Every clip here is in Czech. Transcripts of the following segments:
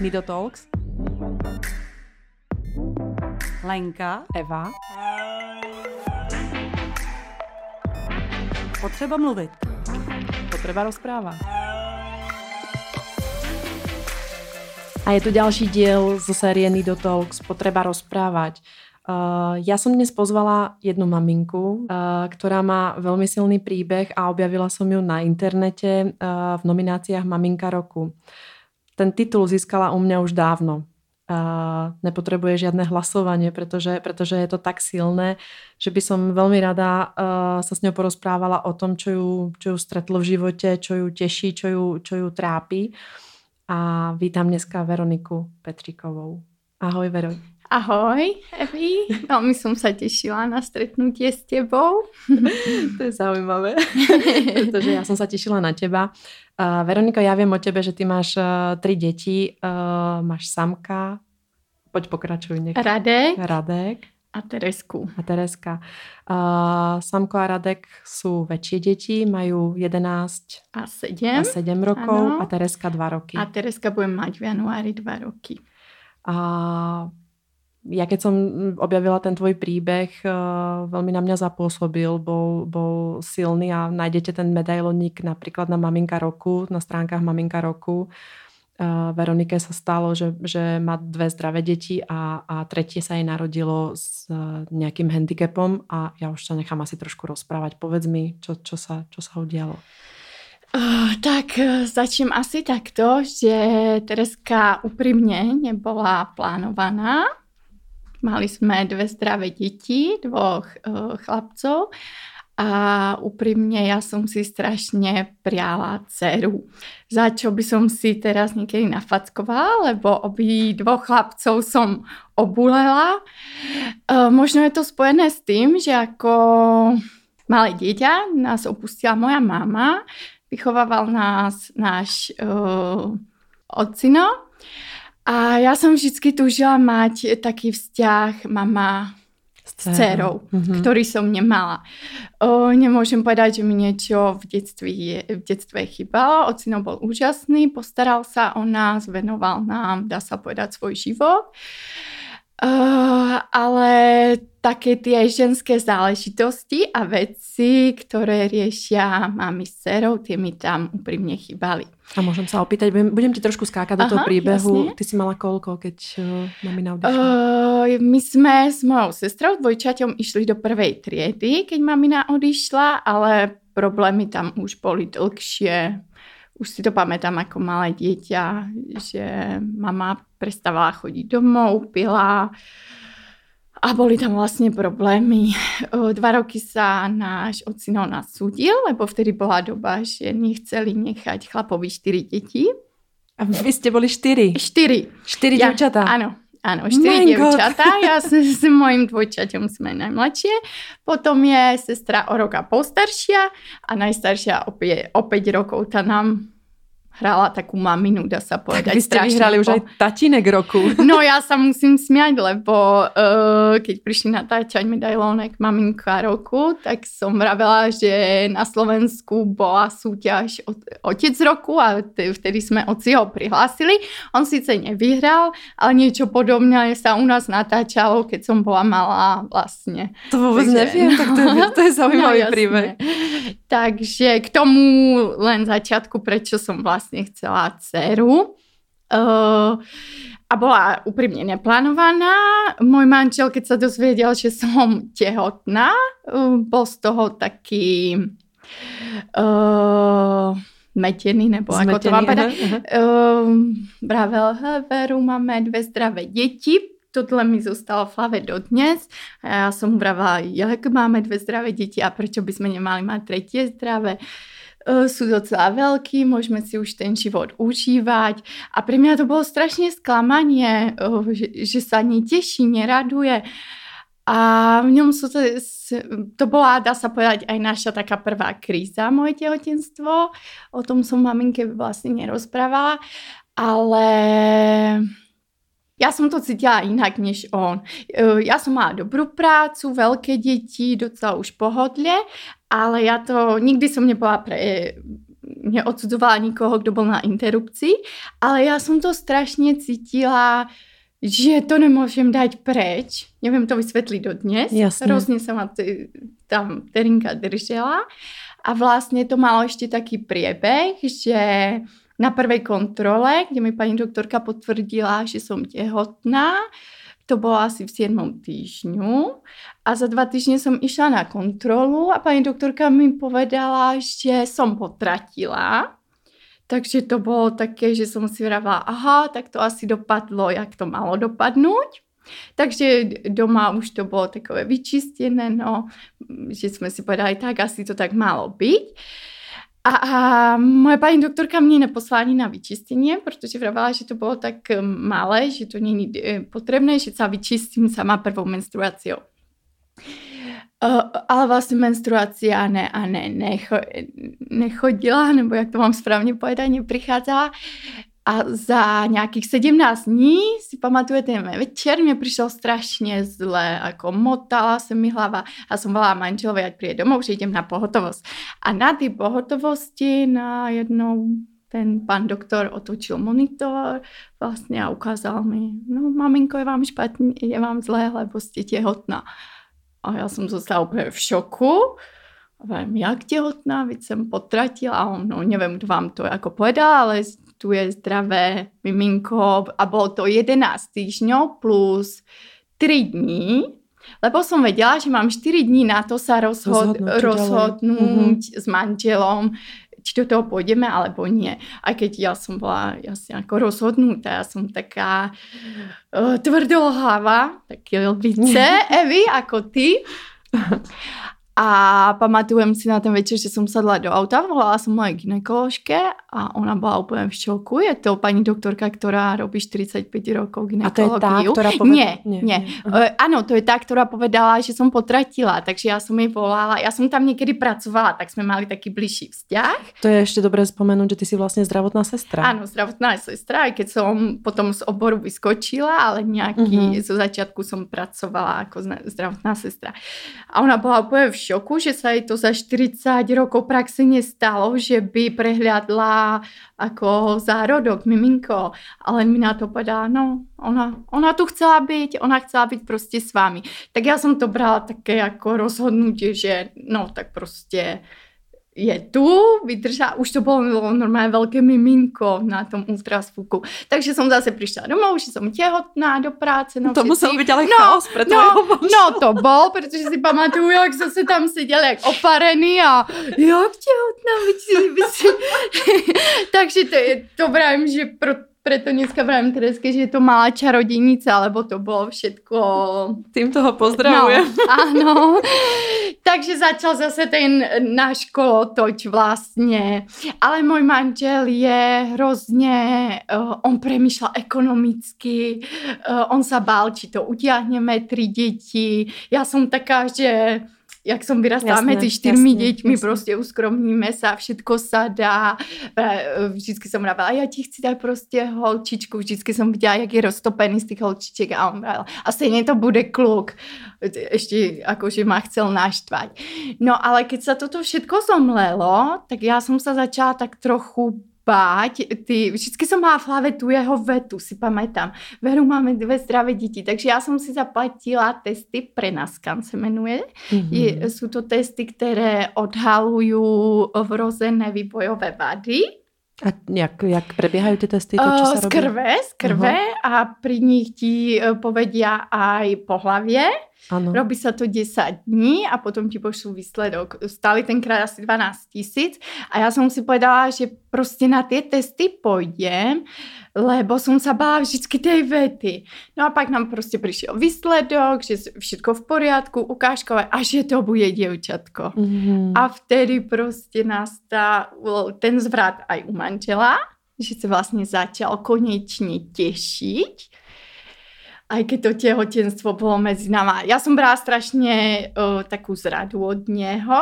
Midotalks, Lenka, Eva, potřeba mluvit, potřeba rozpráva. A je tu další díl ze série Nidotalks, potřeba rozprávat. Já som dnes pozvala jednu maminku, ktorá má veľmi silný príbeh a objavila som ju na internete v nomináciách Maminka Roku. Ten titul získala u mňa už dávno. Nepotrebuje žiadne hlasovanie, pretože je to tak silné, že by som veľmi rada sa s ňou porozprávala o tom, čo ju stretlo v živote, čo ju teší, čo ju trápi. A vítam dneska Veroniku Petrikovou. Ahoj, Vero. Ahoj, Evi. Veľmi som sa tešila na stretnutie s tebou. To je zaujímavé, pretože ja som sa tešila na teba. Veronika, ja viem o tebe, že ty máš 3 deti, máš samka, poď pokračuj. Radek a Teresku. A Tereska. Samko a Radek sú väčšie deti, majú 11 a 7 rokov, ano. A Tereska 2 roky. A Tereska bude mať v januári 2 roky. Ja keď som objavila ten tvoj príbeh, veľmi na mňa zapôsobil, bol silný a nájdete ten medailonník napríklad na Maminka Roku, na stránkach Maminka Roku. Veronike sa stalo, že má 2 zdravé deti a tretie sa jej narodilo s nejakým handicapom a ja už sa nechám asi trošku rozprávať. Povedz mi, čo sa udialo. Tak začím asi takto, že Tereska upřímně nebyla plánovaná. Mali jsme 2 zdravé děti, 2 chlapců a upřímně já jsem si strašně přála dceru. Za čo by som si teraz někdy nafackovala, lebo obí 2 chlapců som obulela. Možno je to spojené s tím, že jako malé dieťa nás opustila moja máma. Vychovával nás náš otcino a já jsem vždycky tužila mať taký vzťah mama s dcerou, který jsem nemala. Nemůžem povedať, že mi něco v dětství chybalo. Otcino byl úžasný, postaral se o nás, venoval nám, dá se povedať, svůj život. Ale také tie ženské záležitosti a veci, ktoré riešia mami s dcerou, tie mi tam úprimne chýbali. A môžem sa opýtať, budem ti trošku skákať do toho príbehu. Jasne. Ty si mala koľko, keď mamina odišla? My sme s mojou sestrou, dvojčaťom, išli do 1. triedy, keď mamina odišla, ale problémy tam už boli dlhšie. Už si to pamätám ako malé dieťa, že mama prestávala chodiť domov, pila a boli tam vlastne problémy. 2 roky sa náš otcino nasúdil, lebo vtedy bola doba, že nechceli nechať chlapovi 4 deti. A vy ste boli 4? 4 dievčatá? Áno, 4 dievčatá. Ja s mojim dvojčaťom sme najmladšie. Potom je sestra o rok a pol staršia a najstaršia o 5 rokov. Tá nám hrála takú maminu, dá sa povedať. Tak vy ste vyhrali už aj tatínek roku. No ja sa musím smiať, lebo keď prišli natáčať medailónek Maminka roku, tak som vravela, že na Slovensku bola súťaž Otec roku a vtedy sme Ociho prihlásili. On síce nevyhral, ale niečo podobné sa u nás natáčalo, keď som bola malá vlastne. To vôbec neviem, tak to je zaujímavý príbeh. Takže k tomu len začiatku, prečo som vlastne chcela dceru a bola úprimne neplánovaná. Môj manžel, keď sa dozvedel, že som tehotná, bol z toho taký metený, nebo ako to mám povedať. Bravel, Veru, máme 2 zdravé deti. Tohle mi zostalo v hlave dodnes. A já jsem mu vravala, jak máme 2 zdravé děti a proč by jsme nemali mít třetí zdravé. Sú docela velký, můžeme si už ten život užívat. A pro mě to bylo strašně zklamanie, že se netěší, neraduje. A v něm to byla, dá se povedať, aj naša taká prvá kríza, moje těhotenstvo. O tom som maminke vlastně nerozprávala, ale... Já jsem to cítila jinak než on. Já jsem mala dobrou prácu, velké děti, docela už pohodlě, ale já to nikdy jsem nebyla mě odsuzovala nikoho, kdo byl na interrupci, ale já jsem to strašně cítila, že to nemůžem dať preč. Nevím to vysvětlit dodnes. Hrozně jsem tam Terinka držela. A vlastně to malo ještě taký priebeh, že na prvej kontrole, kde mi paní doktorka potvrdila, že jsem těhotná, to bylo asi v 7. týždňu a za 2 týždne jsem išla na kontrolu a paní doktorka mi povedala, že jsem potratila. Takže to bylo také, že jsem si vravala, aha, tak to asi dopadlo, jak to malo dopadnout. Takže doma už to bylo takové vyčistené, no, že jsme si povedali, tak asi to tak malo být. A moje paní doktorka mě neposlala ani na vyčistenie, protože vravala, že to bylo tak malé, že to není potrebné, že sa vyčistím sama prvou menstruací. Ale vlastně menstruace nechodila, nebo jak to mám správně povedať, neprichádzala. A za nějakých 17 dní, si pamatujete, večer mě přišlo strašně zle, jako motala se mi hlava a jsem volala manželovi, ať přijde domů, že jdem na pohotovost. A na ty pohotovosti najednou ten pan doktor otočil monitor vlastně a ukázal mi, no maminko, je vám špatně, je vám zlé, lebo jste těhotná. A já jsem zůstala úplně v šoku. A vím, jak těhotná, víc jsem potratila. A on, no nevím, kdo vám to jako povedal, ale tu je zdravé miminko a bylo to 11 týždňov plus 3 dní, lebo som vedela, že mám 4 dní na to sa rozhodnúť s manželom, či do toho pôjdeme alebo nie. A keď ja som bola jasne ako rozhodnutá, ja som taká tvrdohlava, taký lvice, Evi, ako ty. A pamatujem si na ten večer, že jsem sadla do auta, volala jsem moje gynekoložke a ona byla úplně v šoku. Je to paní doktorka, která robí 45 rokov gynekologiu. A to je ta, která povedala? Ne. Ano, to je ta, která povedala, že jsem potratila, takže já jsem ji volala. Já jsem tam někdy pracovala, tak jsme mali taky bližší vzťah. To je ještě dobré vzpomenout, že ty jsi vlastně zdravotná sestra. Ano, zdravotná sestra, i keď jsem potom z oboru vyskočila, ale nějaký zo začátku jsem pracovala jako zdravotná sestra. A ona byla úplně v šoku, že sa jej to za 40 rokov praxe nestalo, že by prehliadla ako zárodok, miminko, ale mi na to padá, no, ona tu chcela byť prostě s vámi. Tak já som to brala také jako rozhodnutí, že no, tak prostě je tu, vydržá, už to bylo normálně velké miminko na tom ultrasvuku. Takže jsem zase přišla domů, že jsem těhotná, do práce. No, to musel být ale chaos pro tvojho manžela. No to byl, protože si pamatuju, jak zase tam seděl jak oparený a jak těhotná, víc. Takže to vrajím, že proto dneska vrajím Tereske, že je to malá čarodějnice, alebo to bylo všetko. Tím toho pozdravujem. No, ano. Takže začal zase ten náš kolotoč vlastně. Ale můj manžel je hrozně, on přemýšlel ekonomicky, on sa bál, či to utiahneme, 3 děti. Já jsem taká, že jak som vyrastala mezi 4 děťmi, prostě uskromníme se, všetko sa dá. Vždycky som rávala, já ti chci dát prostě holčičku, vždycky som viděla, jak je roztopený z těch holčiček a on rávala, a stejně to bude kluk. Ještě akože ma chcel naštvať. No ale keď sa toto všetko zomlelo, tak já som sa začala tak trochu báť, vždycky som mala v hlavě tu jeho vetu, si pamätám. Veru, máme 2 zdravé děti, takže já jsem si zaplatila testy, Prenaskan se jmenuje. Sú to testy, které odhalují vrozené vývojové vady. A jak prebiehajú tie testy? Z krve a pri nich ti povedia aj pohlavie. Ano. Robí sa to 10 dní a potom ti pošlú výsledok. Stáli tenkrát asi 12 000 a já som si povedala, že prostě na tie testy pojdem, lebo som sa bála vždycky tej vety. No a pak nám prostě prišiel výsledok, že všetko v poriadku, ukážkové a že to bude dievčatko. A vtedy prostě nastal ten zvrat aj u manžela, že se vlastně začal konečně těšit. Aj keď to těhotenstvo bylo mezi náma. Já jsem brala strašně takovou zradu od něho,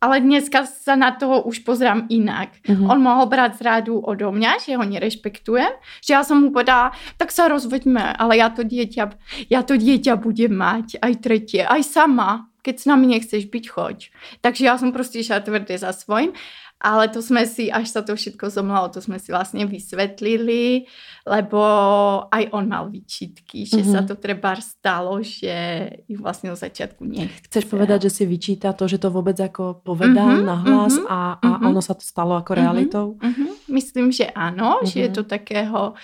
ale dneska se na toho už pozrám jinak. On mohl brát zradu odo mě, že ho nerespektujem, že já jsem mu podala, tak se rozveďme, ale já to dieťa budem mať, aj tretie, aj sama, keď s nami nechceš byť, choď. Takže já jsem prostě šla tvrdě za svojím ale to sme si, až sa to všetko zomlalo, to sme si vlastne vysvetlili, lebo aj on mal výčitky, že sa to treba stalo, že ich vlastne od začiatku nechce. Chceš povedať, že si vyčíta to, že to vôbec ako povedal nahlas a ono sa to stalo ako realitou? Myslím, že áno, že je to takého.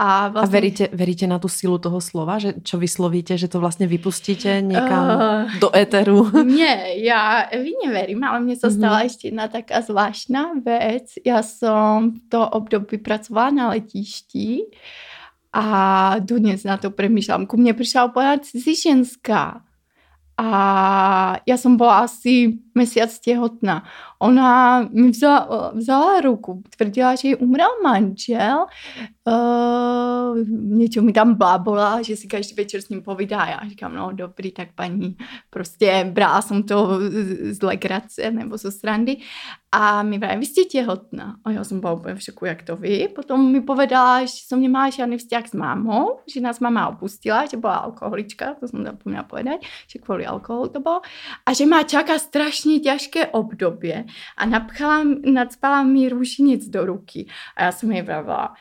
A veríte na tu silu toho slova, že čo vyslovíte, že to vlastne vypustíte niekam do éteru? Nie, ja vy neverím, ale mne sa stala ešte jedna taká zvláštna vec. Ja som to období pracovala na letišti a dodnes na to premýšľam. Ku mne prišla povedať, si ženská. A ja som bola asi mesiac tehotná. Ona mi vzala ruku, tvrdila, že jej umrel manžel. Niečo mi tam blábola, že si každý večer s ním povídá. Ja říkám, no dobrý, tak paní, prostě brala som to z legrace nebo zo srandy. A mi vraj, vy ste tehotná. A ja som bola úplne v šoku, jak to vy. Potom mi povedala, že som nemala žiadny vzťah s mámou, že nás mama opustila, že bola alkoholička, to som zapomínala povedať, že kvôli alkoholu to bolo. A že má čaká strašne těžké obdobě a nadspala mi rušinec do ruky. A já jsem jej vravila,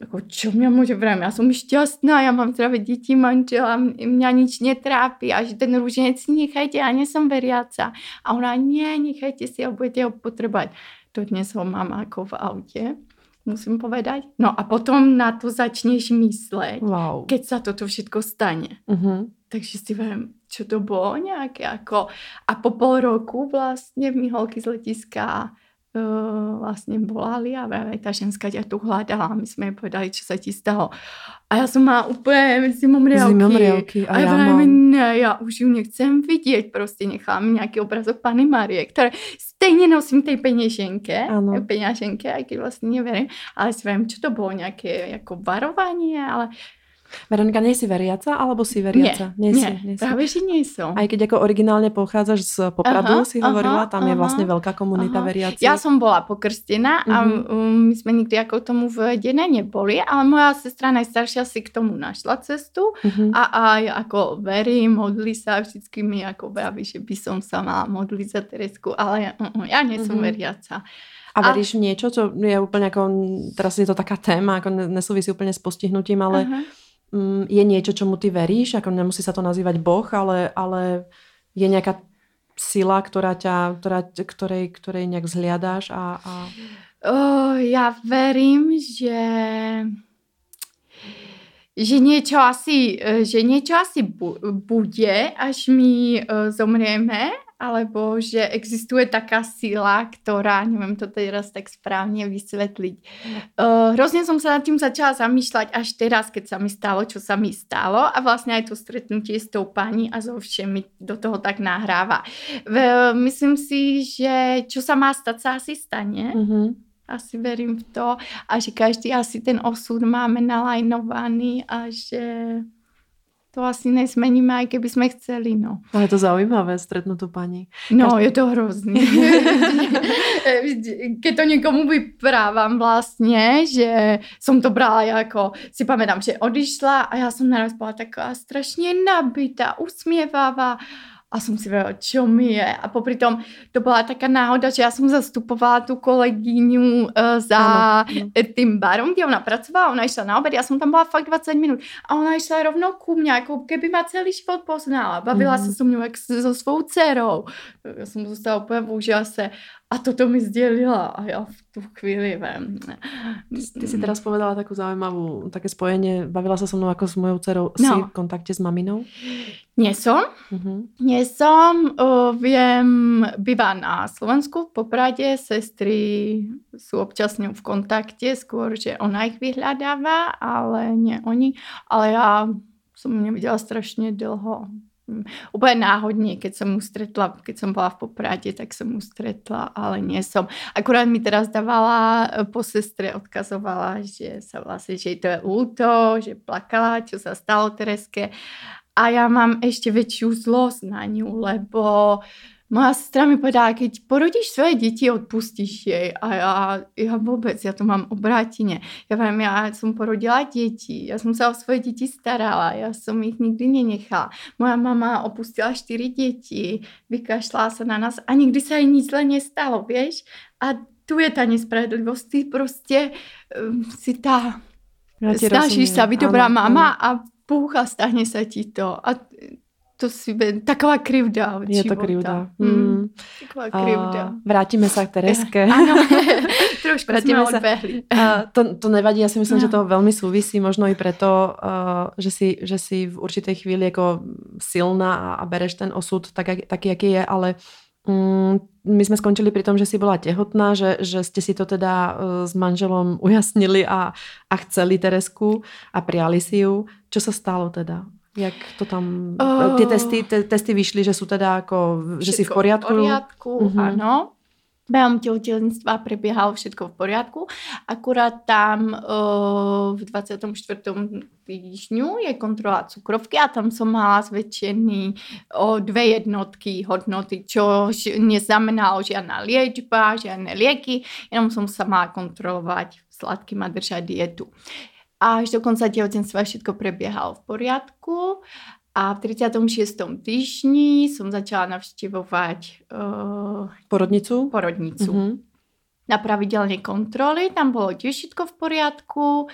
jako čo mě může vrát, já jsem šťastná, já mám teda děti, manžela, mě nič netrápí a že ten rušinec si nechajte, já nejsem veriaca. A ona, ne, nechajte si a budete ho potřebovat. To dnes ho mám jako v autě, musím povedať. No a potom na to začneš myslet, keď sa toto všetko stane. Takže si viem, čo to bolo nejaké ako. A po pol roku vlastne mi holky z letiska vlastne volali a práve tá ženská ťa tu hľadala a my sme jej povedali, čo sa ti stalo. A ja som mala úplne zimomriavky. A ja vrajme, ne, ja už ju nechcem vidieť. Proste nechala mi nejaký obrazok Panny Marie, ktoré stejne nosím tej peňaženke, aj keď vlastne neverím. Ale si vrajme, čo to bolo nejaké ako varovanie, ale... Veronika, nie si veriaca, alebo si veriaca? Nie, práve že nie som. Aj keď ako originálne pochádzaš z Popradu, si hovorila, tam je vlastne veľká komunita veriacich. Ja som bola pokrstená a my sme nikdy ako tomu vedené neboli, ale moja sestra najstaršia si k tomu našla cestu a aj ako verí, modlí sa, vždycky mi ako vraví, že by som sa mala modliť za Teresku, ale ja nie som veriaca. A veríš v niečo, čo je úplne ako, teraz je to taká téma, ako nesúvisí úplne s postihnutím, ale je niečo, čomu ty veríš, ako nemusí sa to nazývať Boh, ale je nejaká sila, ktorej nejak zhliadáš a... Ja verím, že niečo asi bude, až my zomrieme, alebo že existuje taká sila, ktorá, neviem to teraz tak správne vysvetliť. Hrozne som sa nad tým začala zamýšľať až teraz, keď sa mi stalo, čo sa mi stalo a vlastne aj to stretnutie s tou pani a so všemi do toho tak nahráva. Myslím si, že čo sa má stať, sa asi stane. Asi verím v to a že každý asi ten osud máme nalajnovaný a že... to asi nezmeníme, aj keby sme chceli, no. Ale je to zaujímavé, stretnú tu pani. No, je to hrozný. Keď to niekomu vyprávam vlastne, že som to brala, ako si pamätám, že odišla a ja som naraz bola taká strašne nabitá, usmievavá. A som si vedela, čo mi je. A popri tom to bola taká náhoda, že ja som zastupovala tú kolegyňu za tým barom, kde ona pracovala. Ona išla na obed, ja som tam bola fakt 20 minút. A ona išla rovno ku mňa, ako keby ma celý život poznala. Bavila sa so mnou so svojou dcerou. Ja som zostala úplne v úžase. A toto mi zdelila a ja v tú chvíli viem. Ty si teraz povedala takú zaujímavú, také spojenie. Bavila sa so mnou ako s mojou dcerou. No. Si v kontakte s maminou? Nie som. Viem, býva na Slovensku v Poprade. Sestry sú občas v kontakte. Skôr, že ona ich vyhľadáva, ale nie oni. Ale ja som nevidela strašne dlho. Úplne náhodne, keď som bola v Poprade, tak som ju stretla, ale nie som. Akurát mi teraz dávala po sestre, odkazovala, že sa vlastne, že to je úto, že plakala, čo sa stalo Tereske. A ja mám ešte väčšiu zlosť na ňu, lebo moja sestra mi povedala, keď porodíš svoje deti, odpustíš jej. A ja vôbec, ja to mám obrátine. Ja som porodila deti, ja som sa o svoje deti starala, ja som ich nikdy nenechala. Moja mama opustila 4 deti, vykašľala sa na nás a nikdy sa jej nič zle nestalo, vieš? A tu je ta nespravedlivost. Ty prostě si tá, snažíš sa byť dobrá mama a púcha, stane sa ti to. A to si taková krivda od života. Je to krivda. Hmm. Taková krivda. Vrátíme sa k Tereske. Áno, trošku sme odbehli. To nevadí, ja si myslím, že to veľmi súvisí, možno i preto, že si v určitej chvíli ako silná a bereš ten osud taký, aký je, ale my jsme skončili pri tom, že si byla těhotná, že jste si to teda s manželom ujasnili a chceli Teresku a prijali si ju. Čo se stalo teda? Jak to tam... Ty testy vyšly, že jsou teda jako... Že si v pořádku? V pořádku, ano. Během těhotenstva preběhalo všetko v pořádku. Akurát tam v 24. týždňu je kontrola cukrovky a tam jsem mala zväčšený o 2 jednotky hodnoty, což neznamenalo žádná léčba, žádné lieky, jenom jsem se mala kontrolovat sladkým a držet dietu. Až do konca těhotenstva všetko preběhalo v pořádku. A v 36. týždni jsem začala navštěvovat porodnicu. Mm-hmm. Na pravidelné kontroly, tam bylo těžitko v pořádku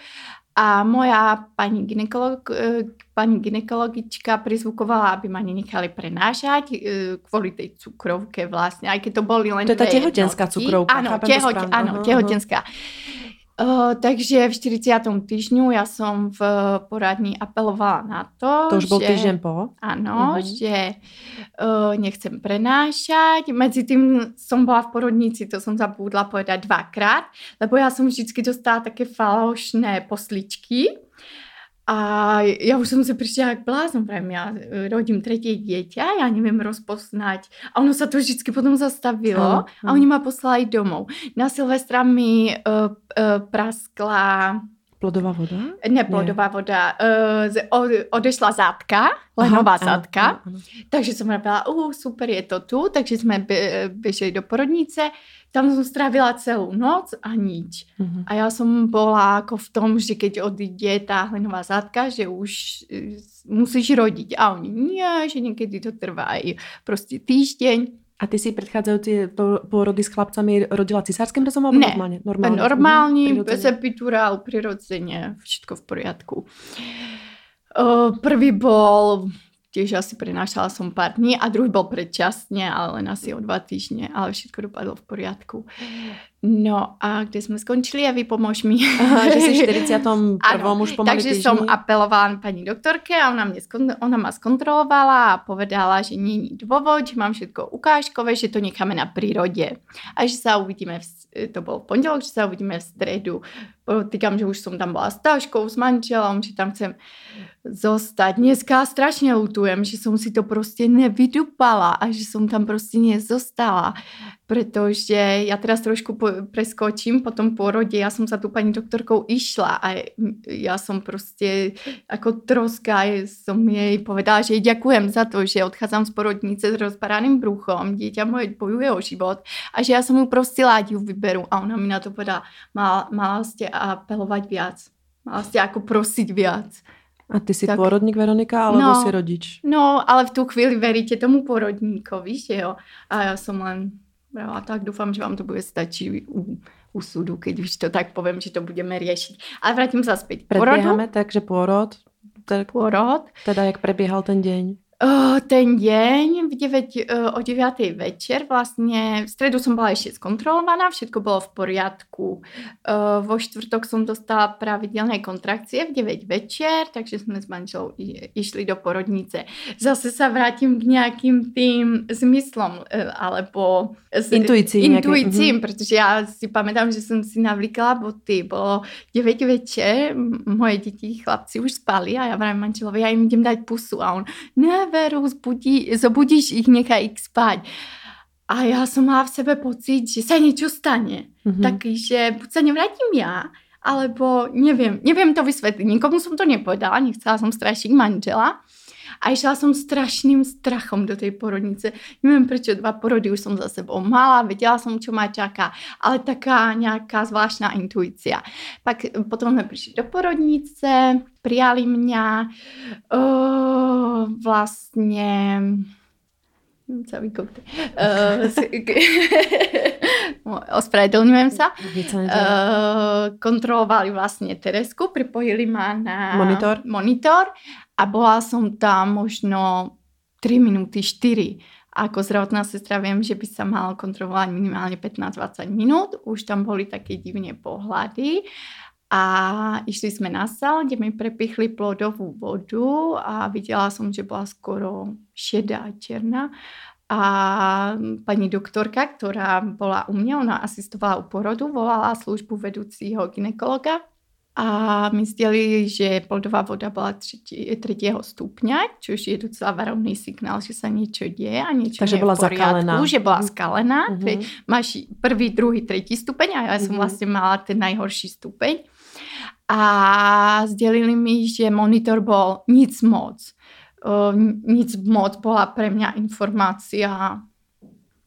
a moja paní gynekologička prizvukovala, aby ma nenechali prenášať kvůli té cukrovke vlastně, aj keď to boli len 2 jednotky. To je ta těhotenská cukrovka. Ano, těhotenská. Takže v 40. týždňu já jsem v poradní apelovala na to, to už byl týždeň po? Ano, že nechcem prenášať. Mezi tím jsem byla v porodnici, to jsem zabudla povedať 2-krát, lebo já jsem vždycky dostala také falošné posličky. A já už jsem si přišla jak blázon, pravím, já rodím 3. dieťa, já nevím rozpoznať. A ono se to vždycky potom zastavilo a oni ma poslali domů. Na Silvestra mi praskla... Plodová voda? Ne, plodová voda. Odešla zátka, lenová zátka. Ano. Takže jsem napadla, super, je to tu. Takže jsme běželi do porodnice. Tam jsem strávila celou noc a nič. Mm-hmm. A já jsem byla jako v tom, že keď odjde ta hlinová zátka, že už musíš rodit. A oni nie, že někdy to trvá i prostě týždeň. A ty si predchádzajúci porody s chlapcami rodila císařským rezom? Ne, normálně, bez epidurálu, přirozeně, všetko v pořádku. Prvý bol... Tiež asi prenášala som pár dní a druhý bol predčasne, ale len asi o 2 týždne, ale všetko dopadlo v poriadku. No a kde sme skončili a vy pomôž mi. Aha, že si v 41. už pomaly takže týždni. Som apelovala na pani doktorke a ona ma skontrolovala a povedala, že nie je dôvod, že mám všetko ukážkové, že to necháme na prírode. A že sa uvidíme, to bol v pondelok, že sa uvidíme v stredu. Týkam, že už som tam bola s táškou, s manželom, že tam chcem zostať. Dneska strašne lutujem, že som si to prostě nevydupala a že som tam prostě nezostala. Protože ja teraz trošku preskočím po tom porode. Ja som za tú pani doktorkou išla a ja som prostě ako troska, som jej povedala, že jej ďakujem za to, že odchádzam z porodnice s rozparaným bruchom, dieťa moje bojuje o život a že ja som ju prosila, ať ju vyberu a ona mi na to povedala, mala ste apelovat viac. Mala ste ako prosiť viac. A ty si tak, porodník, Veronika, alebo si rodič? No, ale v tu chvíli veríte tomu porodníkovi, že jo? A já jsem len brala, tak doufám, že vám to bude stačit u sudu, keď už to tak povím, že to budeme řešit. Ale vrátím se zpět. Predběháme, takže porod. Porod. Teda jak preběhal ten deň? Ten deň o 9. večer vlastně, v stredu jsem byla ještě zkontrolovaná, všetko bylo v pořádku. Vo čtvrtok jsem dostala pravidelné kontrakcie v 9 večer, takže jsme s manželou išli do porodnice. Zase se vrátím k nějakým tým zmyslom, alebo intuicím, protože já si pamätám, že jsem si navlíkala boty, bylo 9 večer, moje děti, chlapci už spali a já vravím manželovi, já jim jdem dát pusu a on, ne, Veru, zobudíš ich, nechaj ich spať. A já jsem měla v sebe pocit, že se něco stane. Mm-hmm. Takže buď se nevrátím já, alebo nevím to vysvětlit. Nikomu jsem to nepodala, nechcela jsem strašit manžela. A išla jsem strašným strachom do té porodnice. Nevím, proč 2 porody už jsem za sebou mala, věděla jsem, čo má čaká, ale taká nějaká zvláštná intuícia. Pak potom jsme přišli do porodnice, prijali mě vlastně... sa vykopte. Ospravedlňujem sa. Kontrolovali vlastne Teresku, pripojili ma na monitor a bola som tam možno 3 minúty, 4. A ako zdravotná sestra viem, že by sa mal kontrolovať minimálne 15-20 minút. Už tam boli také divné pohľady. A išli sme na sál, kde mi prepichli plodovú vodu a videla som, že bola skoro šedá, černá. A pani doktorka, ktorá bola u mňa, ona asistovala u porodu, volala službu vedúcího gynekologa a my sdělili, že plodová voda byla 3. stupňa, což je docela varovný signál, že se něco děje a něco je v pořádku, zakalená. Že byla skalená. Mm-hmm. Máš prvý, druhý, třetí stupeň a já jsem vlastně mala ten nejhorší stupeň. A sdělili mi, že monitor byl nic moc. Nic moc byla pre mě informácia,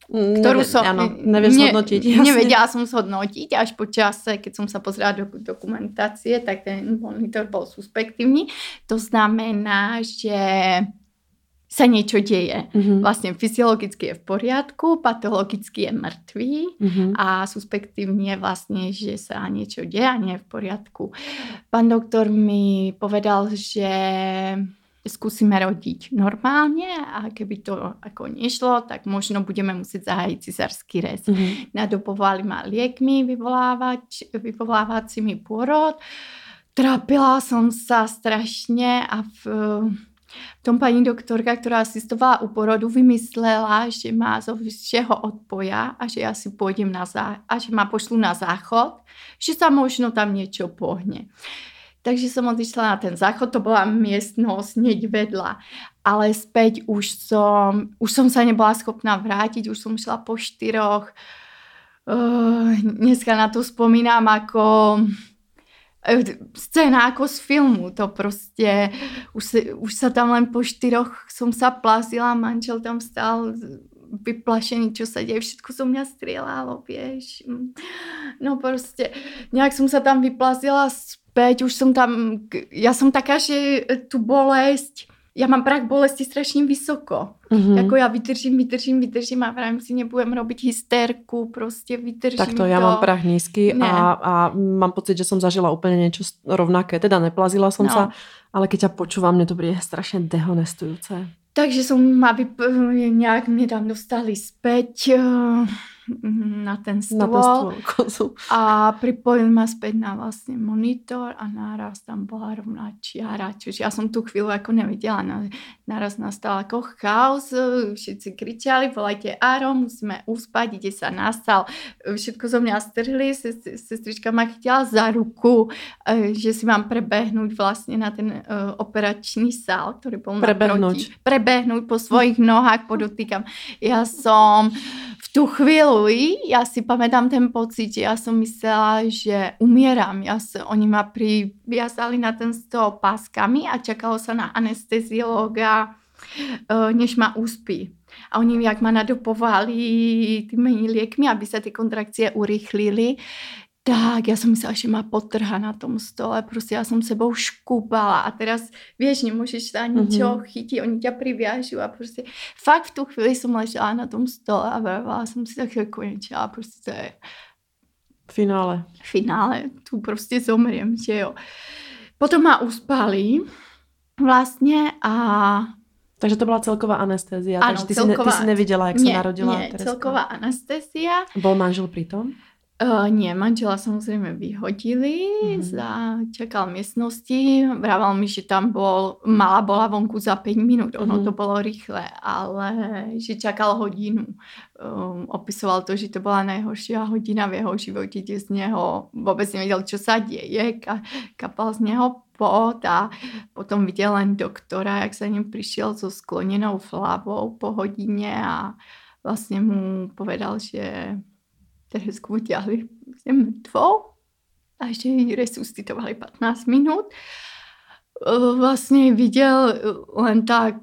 ktorú som nevedela som zhodnotiť. Až po čase, keď som sa pozerala do dokumentácie, tak ten monitor bol suspektívny. To znamená, že sa niečo deje. Mm-hmm. Vlastne fyziologicky je v poriadku, patologicky je mŕtvý a suspektívne vlastne, že sa niečo deje a nie je v poriadku. Pán doktor mi povedal, že skúsime rodiť normálne a keby to ako nešlo, tak možno budeme musieť zahájiť cisársky rez. Mm-hmm. Nadopovali ma liekmi vyvolávacími pôrod. Trápila som sa strašne a v tom pani doktorka, ktorá asistovala u porodu, vymyslela, že má zo všeho odpoja a že ja si pôjdem a že ma pošlu na záchod, že sa možno tam niečo pohne. Takže som odišla na ten záchod, to bola miestnosť hneď vedľa. Ale späť už som sa nebola schopná vrátiť, už som šla po 4. Dneska na to spomínam ako scéna ako z filmu. To proste, už sa tam len po 4 som sa plazila, manžel tam stál vyplašený, čo sa deje, všetko zo mňa strieľalo, vieš. No proste, nejak som sa tam vyplazila už som tam, ja som taká, že tu bolesť, ja mám prach bolesti strašne vysoko. Mm-hmm. Jako ja vydržím a vravím si, nebudem robiť hystérku, prostě vydržím to. Tak to ja mám prach nízky a mám pocit, že som zažila úplne niečo rovnaké, teda neplazila som sa, ale keď ťa počúvam, mne to bude strašne dehonestujúce. Takže nějak mě tam dostali zpět na ten stůl a připojil mě zpět na vlastně monitor a náraz tam byla rovná čiara, což já jsem tu chvíli jako neviděla. Náraz nastal jako chaos, všichni kričali, volajte Aro, musíme uspat, jde se nastal. Všetko zo mě strhli, sestrička mě chytila za ruku, že si mám prebehnout vlastně na ten operační sál, který byl naproti. Prebehnúť po svojich nohách, podotýkam. Ja som v tú chvíli, ja si pamätám ten pocit, že ja som myslela, že umieram. Oni ma priviazali na ten stôl páskami a čakalo sa na anesteziologa, než ma uspí. A oni jak ma nadopovali tými liekmi, aby sa tie kontrakcie urýchlili, tak, já jsem myslela, že má potrha na tom stole, prostě já jsem sebou škubala a teraz, víš, nemůžeš tam ničeho chytit, oni tě přivážou a prostě fakt v tu chvíli jsem ležela na tom stole a vravala jsem si tak chvilku něčela, prostě to je finále, tu prostě zomrím, že jo. Potom má uspali vlastně a takže to byla celková anestezia, ano, takže ty jsi neviděla, jak se narodila Tereska. Ne, celková anestezia. Byl manžel pritom? Nie, manžela samozrejme vyhodili, začakal miestnosti, vraval mi, že tam mala bola vonku za 5 minút, ono to bolo rýchle, ale že čakal hodinu. Opisoval to, že to bola najhoršia hodina v jeho živote, kde z neho vôbec nevedel, čo sa deje, kapal z neho pot a potom videl len doktora, jak za ním prišiel so sklonenou hlavou po hodine a vlastne mu povedal, že Teresku uťahli mrtvou a že ji resuscitovali 15 minút. Vlastně viděl len tak,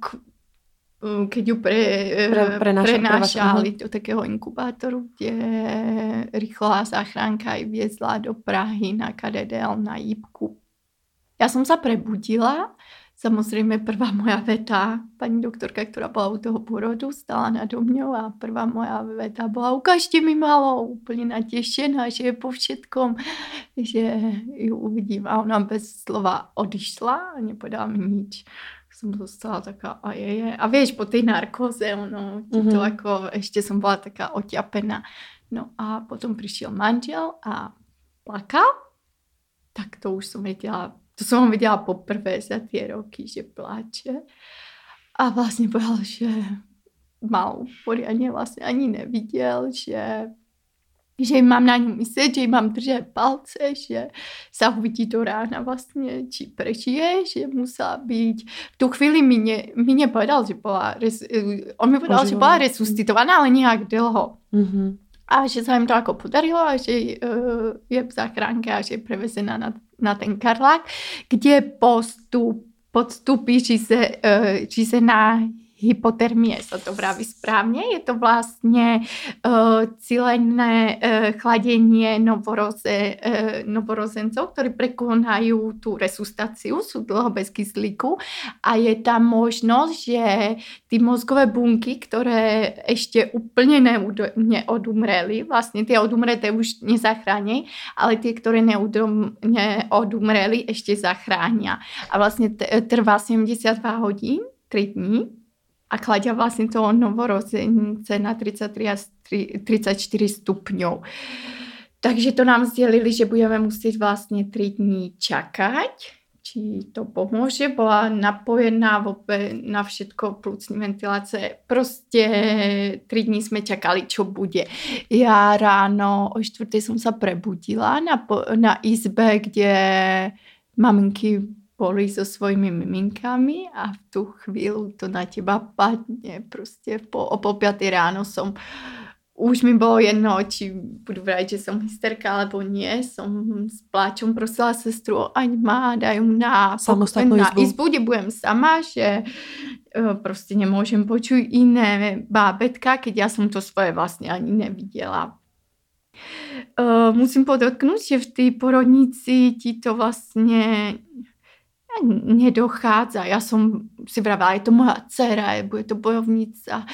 keď ju prenášali do takého inkubátoru, kde rýchlá záchranka ji viezla do Prahy na KDDL na Jíbku. Já jsem se prebudila, samozřejmě prvá moja veta, paní doktorka, která byla u toho porodu, stála nado mnou a prvá moja veta byla: ukažte mi malou, úplně natěšená, že je po všetkom, že ji uvidím. A ona bez slova odišla a nepodala mi nič. Jsem zostala taká ajeje. A víš, po té narkoze, ono, to jako, ještě jsem byla taká oťapená. No a potom přišel manžel a plakal. Tak to už jsem viděla, to jsem ho viděla poprvé za ty roky, že pláče. A vlastně povedal, že malou poriadně vlastně ani neviděl, že jim mám na ní myslet, že jim mám držet palce, že se uvidí do rána vlastně, či prežije, že musela být. V tu chvíli mi nepovedal, že byla, on mi povedal, že byla resuscitovaná, ale nějak dlho. Mm-hmm. A že se jim to jako podarilo a že je v záchranke a že je prevezena na ten Karlák, kde podstupí, či se na hypotermie, se to praví správně. Je to vlastně cílené chladění novorozenců, kteří překonají tu resuscitaci, jsou dlouho bez kyslíku a je tam možnost, že ty mozkové bunky, které ještě úplně neodumrely, vlastně ty odumřete už nezachrání, ale ty, které neodumrely, ještě zachrání. A vlastně trvá 72 hodin, 3 dní. A kladě vlastně toho novorozence na 33 a 34 stupňů. Takže to nám sdělili, že budeme muset vlastně 3 dní čekat, či to pomůže. Byla napojená na všetko, plicní ventilace. Prostě 3 dní jsme čekali, co bude. Já ráno o 4:00 jsem se prebudila na izbe, kde maminky boli so svojimi miminkami a v tu chvíli to na teba padne. Prostě po 5:00 ráno som, už mi bylo jedno, či budu vrát, že som hysterka, alebo nie, som s pláčom prosila sestru, ať má, daj na izbu, kde budem sama, že prostě nemôžem počuť iné bábetka, keď ja som to svoje vlastne ani nevidela. Musím podotknúť, že v tej porodnici ti to vlastne nedochází. Já jsem si pravila, je to moja dcera, bude to bojovnica.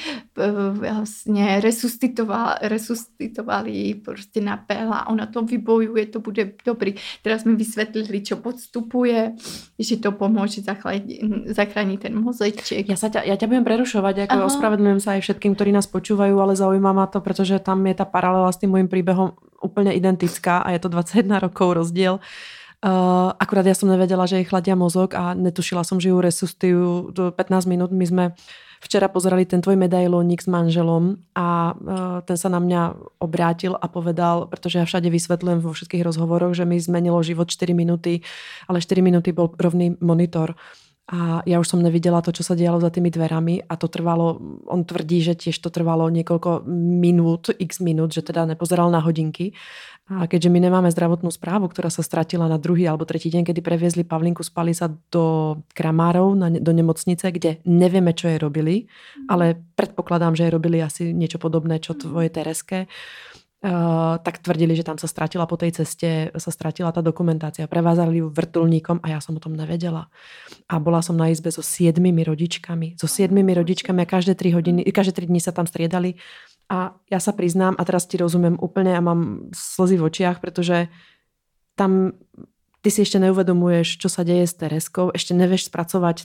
Vlastně resuscitovali, prostě napéla, ona to vybojuje, to bude dobrý. Teraz mi vysvětlili, co podstupuje, že to pomůže zachránit ten mozeček. Já tě budem prerušovat, jako ospravedlňujem se aj všetkým, kteří nás počúvají, ale zaujímá má to, protože tam je ta paralela s tím mojím příběhem úplně identická a je to 21 rokov rozdíl. Akurát ja som nevedela, že jej chladia mozog a netušila som, že ju resuscitujú do 15 minút. My sme včera pozerali ten tvoj medailónik s manželom a ten sa na mňa obrátil a povedal, pretože ja všade vysvetľujem vo všetkých rozhovoroch, že mi zmenilo život 4 minúty, ale 4 minúty bol rovný monitor. A ja už som nevidela to, čo sa dialo za tými dverami a to trvalo, on tvrdí, že tiež to trvalo niekoľko minút, x minút, že teda nepozeral na hodinky. A keďže my nemáme zdravotnú správu, ktorá sa stratila na 2. alebo 3. deň, kedy previezli Pavlinku z Palisa do Kramárov, do nemocnice, kde nevieme, čo jej robili, ale predpokladám, že jej robili asi niečo podobné, čo tvoje Tereske. Tak tvrdili, že tam sa stratila po tej ceste, sa stratila tá dokumentácia. Prevázali ju vrtuľníkom a ja som o tom nevedela. A bola som na izbe so 7 rodičkami. So 7 rodičkami a každé 3 dní sa tam striedali. A ja sa priznám, a teraz ti rozumiem úplne a mám slzy v očiach, pretože tam ty si ešte neuvedomuješ, čo sa deje s Tereskou, ešte nevieš spracovať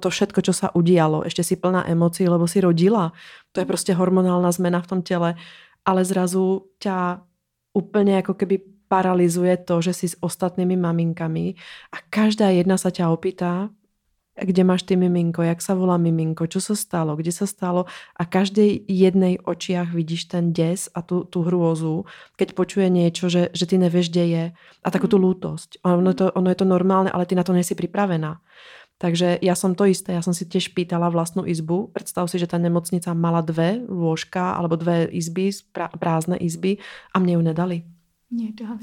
to všetko, čo sa udialo. Ešte si plná emócií, lebo si rodila. To je proste hormonálna zmena v tom tele. Ale zrazu ťa úplne ako keby paralizuje to, že si s ostatnými maminkami a každá jedna sa ťa opýta, kde máš ty miminko, jak sa volá miminko, čo sa stalo, kde sa stalo a každej jednej očiach vidíš ten des a tú hrôzu, keď počuje niečo, že ty nevieš, kde je a takú tú lútosť. Ono je to normálne, ale ty na to nesi pripravená. Takže ja som to isté, ja som si tiež pýtala vlastnú izbu. Predstav si, že tá nemocnica mala 2 lôžka alebo 2 izby, prázdne izby a mne ju nedali.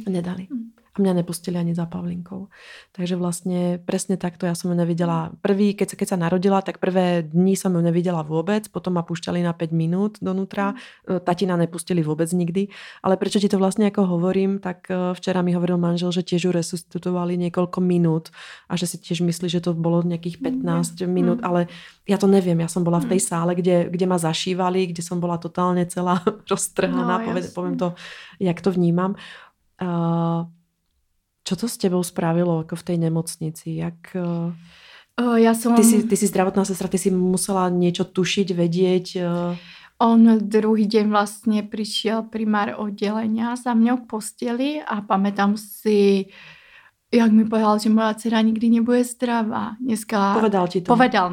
Nedali. Mňa nepustili ani za Pavlinkou. Takže vlastne presne takto, ja som ju nevidela. Prvý, keď sa narodila, tak prvé dni som ju nevidela vôbec, potom ma púšťali na 5 minút donútra. Tatina nepustili vôbec nikdy. Ale prečo ti to vlastne ako hovorím, tak včera mi hovoril manžel, že tiež ju resuscitovali niekoľko minút a že si tiež myslí, že to bolo nejakých 15 minút, ale ja to neviem. Ja som bola v tej sále, kde ma zašívali, kde som bola totálne celá roztrhaná. No, poviem to, jak to vnímam. Čo to s tebou spravilo jako v té nemocnici? Jak... Ty si zdravotná sestra, ty si musela něco tušit, vědět. On druhý den vlastně přišel primár oddělenia za mnou k posteli a pamätám si, jak mi povedal, že moja dcera nikdy nebude zdravá. Dneska... Povedal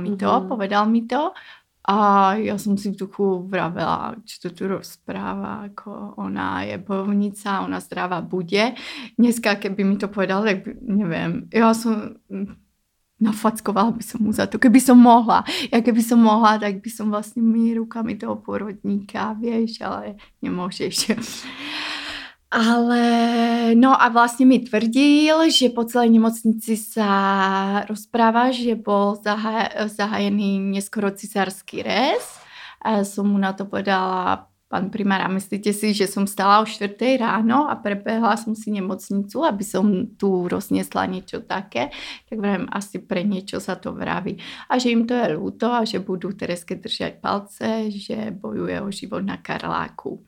mi to. A já jsem si v duchu vravela, že to tu rozpráva, jako ona je bojovnica, ona zdravá bude. Dneska, keby mi to povedal, tak nevím, já jsem nafackovala by som mu za to, keby som mohla. Ja keby som mohla, tak by som vlastnými rukami toho porodníka, vieš, ale nemôžeš. Ale no a vlastně mi tvrdil, že po celé nemocnici se rozpráva, že byl zahájený neskoro císařský rez. A som mu na to povedala, pan primár, myslíte si, že som stala o 4 ráno a prebehla som si nemocnicu, aby som tu rozniesla niečo také, tak vravím, asi pre niečo sa to vraví. A že im to je ľúto a že budú Tereske držať palce, že bojuje o život na Karláku.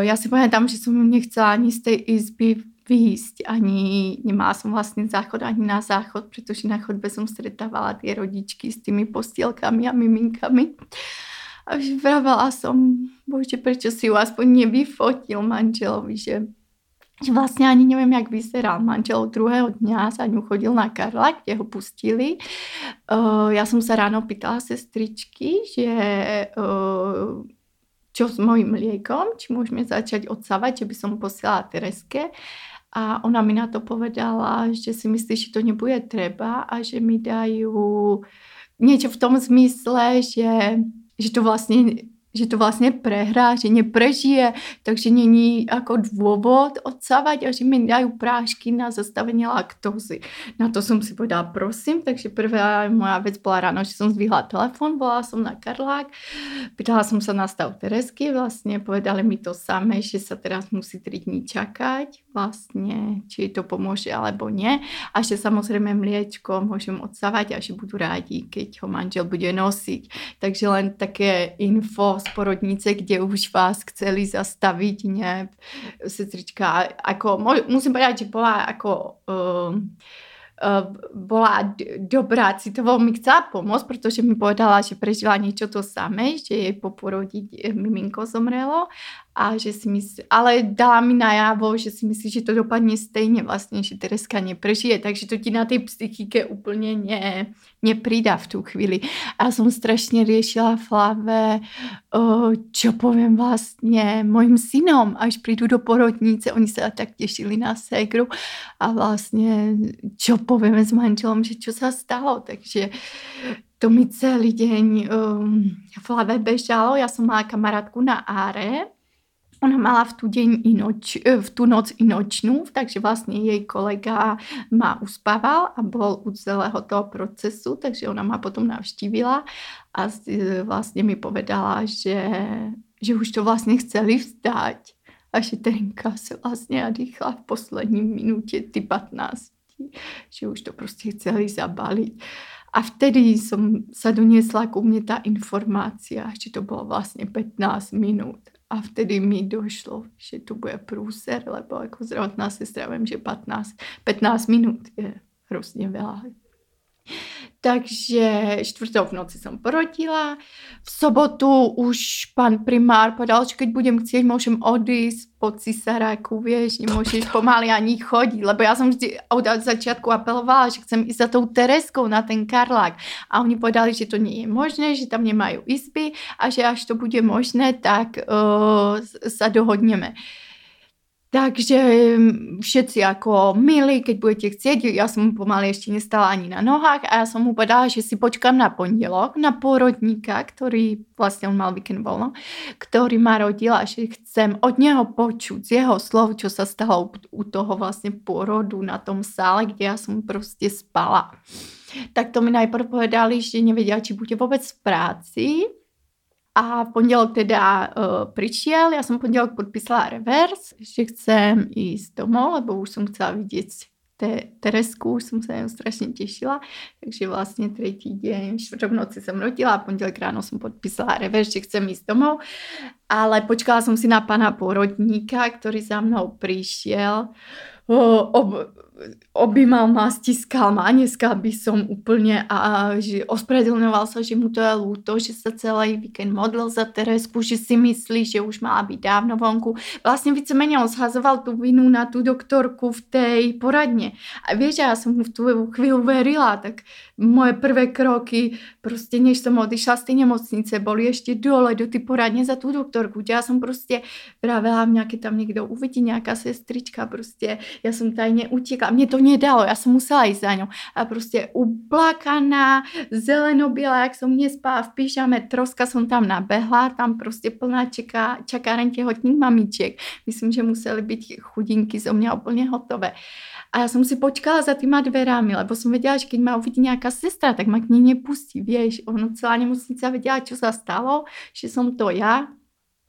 Já si pamätám, že som nechcela ani z tej izby výjsť, ani nemala som vlastný záchod, ani na záchod, protože na chodbe som stretávala tie rodičky s tými postielkami a miminkami. A vravela som, bože, prečo si ju aspoň nevyfotil manželovi, že vlastně ani nevím, jak vyzeral. Manžel druhého dňa za ňu chodil na Karla, kde ho pustili. Já jsem se ráno pýtala sestričky, že... čo s mojím liekom, či môžeme začať odsávať, že by som posielala Tereske. A ona mi na to povedala, že si myslí, že to nebude treba a že mi dajú niečo v tom zmysle, že to vlastne prehrá, že neprežije, takže není jako dôvod odsávať a že mi dajú prášky na zastavenie laktózy. Na to som si povedala, prosím, takže prvá moja vec bola ráno, že som zdvihla telefon, volala som na Karlák, pýtala som sa na stav Teresky, vlastne povedali mi to samé, že sa teraz musí 3 dní čakať, vlastne, či to pomôže alebo nie, a že samozrejme mliečko môžem odsávať a že budú rádi, keď ho manžel bude nosiť. Takže len také info z porodnice, kde už vás chceli zastavit, ne, sestrička, jako, musím povedať, že bola jako, bola dobrá citovou, mi chcela pomoct, protože mi povedala, že prežila niečo to samé, že jej po porodí miminko zomrelo a že si myslí, ale dala mi najavo, že si myslí, že to dopadne stejně vlastně, že Tereska neprežije, takže to ti na tej psychike úplně nepridá v tu chvíli. A som strašně riešila v hlave, čo poviem vlastně mojim synom, až prídu do porodnice, oni sa tak těšili na ségru a vlastně, čo povieme s manželom, že čo sa stalo, takže... To mi celý deň v hlave bežalo. Ja som mala kamarátku na Áre, ona mala v tu noc i nočnú, takže vlastně jej kolega ma uspával a bol u celého toho procesu, takže ona ma potom navštívila a vlastně mi povedala, že už to vlastně chceli vzdať a že Terenka se vlastně nadýchla v poslední minutě, ty 15, že už to prostě chceli zabalit. A vtedy som sa doniesla ku mne tá informácia, že to bolo vlastne 15 minút. A vtedy mi došlo, že to bude prúser, lebo ako zdravotná sestra viem, že 15 minút je hrozne veľa. Takže čtvrtou v noci som porodila. V sobotu už pan primár povedal, že keď budem chcieť, môžem odísť po cisáraku, vieš, nemôžeš pomaly ani chodiť, lebo ja som vždy od začiatku apelovala, že chcem ísť za tou Tereskou na ten Karlák. A oni povedali, že to nie je možné, že tam nemajú izby a že až to bude možné, tak sa dohodneme. Takže všetci ako milí, keď budete chcieť, ja som pomaly ešte nestala ani na nohách a ja som mu povedala, že si počkám na pondelok, na pôrodníka, ktorý, vlastne on mal víkend voľno, ktorý ma rodil a že chcem od neho počuť z jeho slov, čo sa stalo u toho vlastne pôrodu na tom sále, kde ja som proste spala. Tak to mi najprv povedali, že nevedia, či bude vôbec v práci. A v pondělok teda přišel, já jsem v pondělok podpísala revers, že chcem jít domů, lebo už jsem chcela vidět Teresku, už jsem se jen strašně těšila, takže vlastně třetí den, čtvrtok v noci jsem rodila a pondělok ráno jsem podpísala revers, že chcem jít domů, ale počkala jsem si na pana porodníka, který za mnou přišel, objímal ma, stiskal ma a dneska by som úplne a že ospravedlňoval sa, že mu to je ľúto, že sa celý víkend modlil za Teresku, že si myslí, že už mala byť dávno vonku. Vlastne vícemenej on zhazoval tú vinu na tú doktorku v tej poradne. A vieš, ja som mu v tú chvíľu verila, tak moje prvé kroky, proste než som odišla z tej nemocnice, boli ešte dole do tej poradne za tú doktorku. Ja som proste vravela, mňa keď tam niekto uvidí, nejaká sestrička, proste ja som tajne utekla. Mě to nedalo, já jsem musela jít za ňou. A prostě uplakaná, zelenobělá, jak jsem mě spala v pyžame, troska jsem tam nabehla, tam prostě plná čakáren těhotných mamiček. Myslím, že museli být chudinky zo mě úplně hotové. A já jsem si počkala za týma dverami, lebo jsem věděla, že když má uvidí nějaká sestra, tak ma k ní nepustí, vieš. Ono celá nemocnice věděla, čo sa stalo, že jsem to já.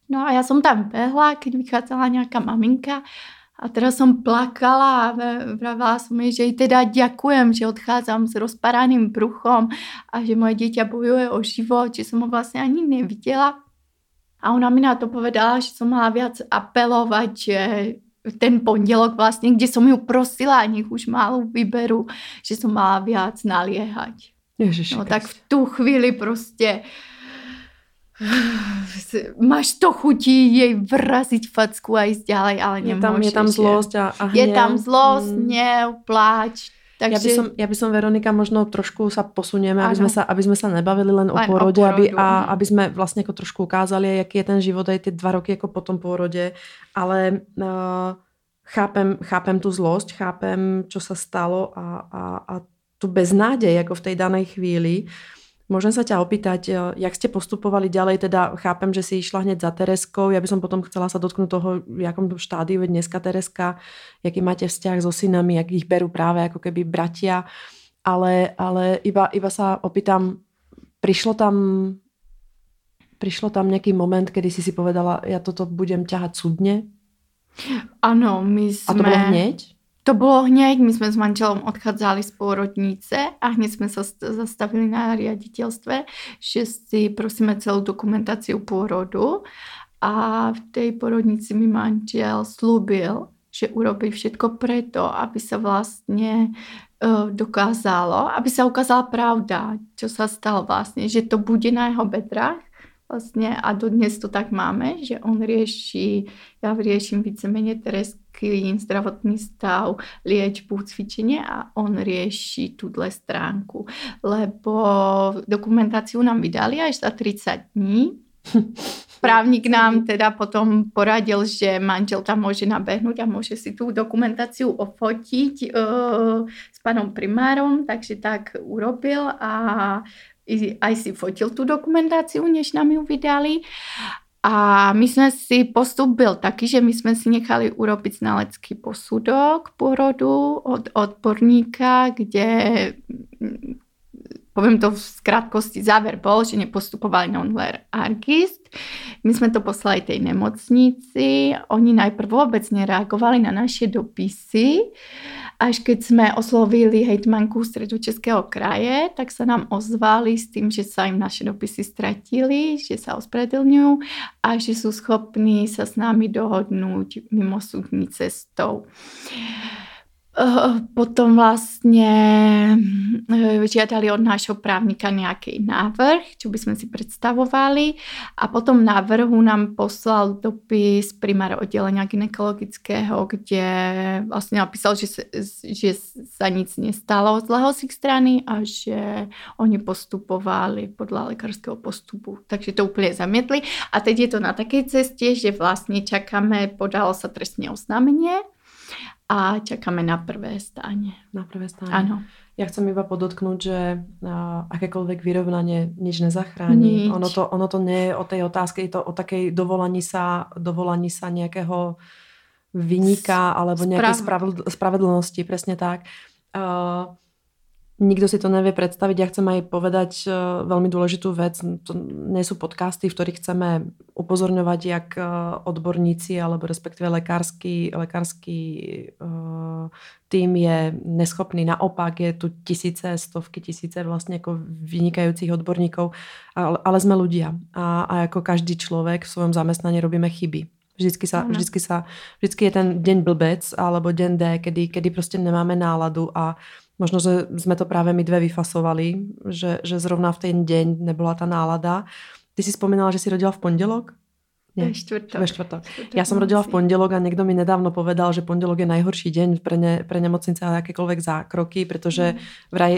No a já jsem tam behla, keď vychádzala nějaká maminka. A teda som plakala a vravila som jej, že jej teda ďakujem, že odchádzam s rozparaným bruchom a že moje dieťa bojuje o život, že som ho vlastne ani nevidela. A ona mi na to povedala, že som mala viac apelovať, že ten pondelok vlastne, kde som ju prosila, nech už malú vyberu, že som mala viac naliehať. Ježiši, no tak v tú chvíli proste máš to chutí jej vrazit facku a jít ďalej, ale nemůžeš. Je tam zlost a hněv. Je tam zlost, hněv, pláč. Takže ja by som Veronika možno trošku sa posunieme, aby sme sa nebavili len o porode, aby sme vlastne ako trošku ukázali, jaký je ten život aj tie 2 roky ako po tom porode, ale chápem tu zlost, chápem, čo sa stalo a tu beznádej ako v tej danej chvíli. Môžem sa ťa opýtať, jak ste postupovali ďalej, teda chápem, že si išla hneď za Tereskou, ja by som potom chcela sa dotknúť toho, v jakom štádiu je dneska Tereska, jaký máte vzťah so synami, jak ich berú práve ako keby bratia, ale iba sa opýtam, prišlo tam nejaký moment, kedy si povedala, ja toto budem ťahať súdne? Áno, my sme... A to bolo hneď? To bylo hněď, my jsme s manželom odchádzali z pôrodnice a hned jsme se zastavili na riaditeľstve, že si prosíme celou dokumentaci pôrodu a v tej porodnici mi manžel slúbil, že urobí všetko preto, aby sa vlastne dokázalo, aby sa ukázala pravda, čo sa stalo vlastne, že to bude na jeho bedrách. Vlastně a dodnes to tak máme, že on rieši, já rieším víceméně Teresky, zdravotný stav, liečbu, cvičení a on rieši tuhle stránku. Lebo dokumentaci nám vydali až za 30 dní. Právník nám teda potom poradil, že manžel tam může nabehnout a může si tu dokumentaci ofotit s panem primárom, takže tak urobil a aj si fotil tu dokumentaci, než nám ju vydali. A my jsme si, postup byl taky, že my jsme si nechali urobit znalecký posudok porodu od odborníka, kde, povím to v krátkosti, záver byl, že nepostupovali non-ler argist. My jsme to poslali tej nemocnici, oni najprv vůbec nereagovali na naše dopisy. Až keď sme oslovili hejtmanku Středočeského kraje, tak sa nám ozvali s tým, že sa im naše dopisy stratili, že sa ospravedlňujú a že sú schopní sa s nami dohodnúť mimosúdnou cestou. Potom vlastně žiadali od nášho právnika nejaký návrh, čo by sme si predstavovali, a potom návrhu nám poslal dopis primár oddelenia gynekologického, kde vlastne napísal, že sa nic nestalo zlého z ich strany a že oni postupovali podľa lekárskeho postupu. Takže to úplne zamietli. A teď je to na takej ceste, že vlastne čakáme, podalo sa trestné oznámenie a čakáme na prvé stání. Na prvé stání. Ano. Já chcem iba podotknúť, že akékoľvek vyrovnanie nič nezachrání. Nič. Ono to nie je o tej otázke, je to o takej dovolaní sa nejakého vyníka alebo nejakej spravedlnosti, presne tak. Nikto si to nevie predstaviť. Ja chcem aj povedať veľmi dôležitú vec. To nie sú podcasty, v ktorých chceme upozorňovať jak odborníci alebo respektíve lekársky tým je neschopný. Naopak je tu tisíce, stovky vlastne ako vynikajúcich odborníkov, ale sme ľudia a ako každý človek v svojom zamestnaní robíme chyby. Vždycky je ten deň blbec alebo deň D, kedy prostě nemáme náladu a možno, že jsme to právě my dve vyfasovali, že zrovna v ten deň nebyla ta nálada. Ty si vzpomínala, že si rodila v pondělok? Ve čtvrtok. Já jsem rodila v pondělok a někdo mi nedávno povedal, že pondělok je nejhorší den pre nemocnice a jakékoliv zákroky, protože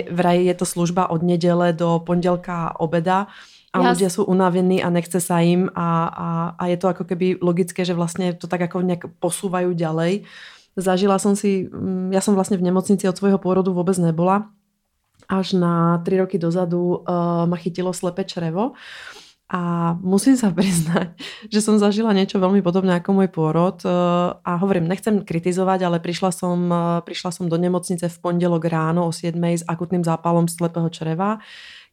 v raji je to služba od neděle do pondělka obeda. A ľudia sú unavení a nechce sa im a je to ako keby logické, že vlastne to tak ako nejak posúvajú ďalej. Zažila som si, ja som vlastne v nemocnici od svojho pôrodu vôbec nebola. Až na 3 roky dozadu ma chytilo slepé črevo. A musím sa priznať, že som zažila niečo veľmi podobné ako môj pôrod a hovorím, nechcem kritizovať, ale prišla som do nemocnice v pondelok ráno o 7:00 s akutným zápalom slepého čreva,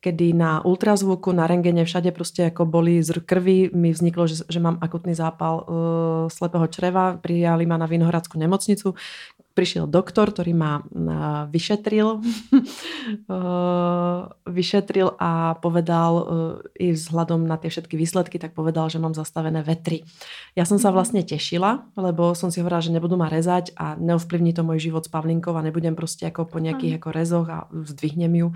kedy na ultrazvuku, na rentgene všade proste ako boli z krvi, mi vzniklo, že mám akutný zápal slepého čreva, prijali ma na Vinohradskú nemocnicu. Prišiel doktor, ktorý ma vyšetril a povedal i vzhľadom na tie všetky výsledky, tak povedal, že mám zastavené vetry. Ja som sa vlastne tešila, lebo som si hovorila, že nebudú ma rezať a neovplyvní to môj život s Pavlinkou a nebudem proste ako po nejakých ako rezoch a zdvihnem ju.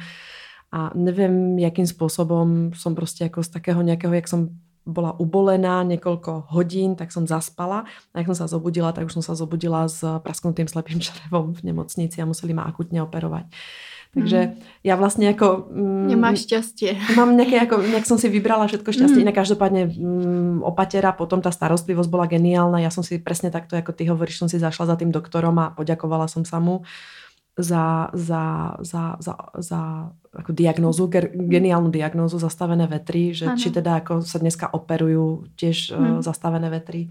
A neviem, jakým spôsobom som proste ako z takého nejakého, jak som bola ubolená niekoľko hodín, tak som zaspala. A jak som sa zobudila, tak už som sa zobudila s prasknutým slepým črevom v nemocnici a museli ma akutne operovať. Takže ja vlastne ako... Nemáš šťastie. Mám nejaké, ako, nejak som si vybrala všetko šťastie. Inak každopádne opatera, potom tá starostlivosť bola geniálna. Ja som si presne takto, ako ty hovoríš, som si zašla za tým doktorom a poďakovala som sa mu za ako diagnózu, geniálnu diagnózu zastavené vetry, že ano. Či teda ako sa dneska operujú tiež zastavené vetry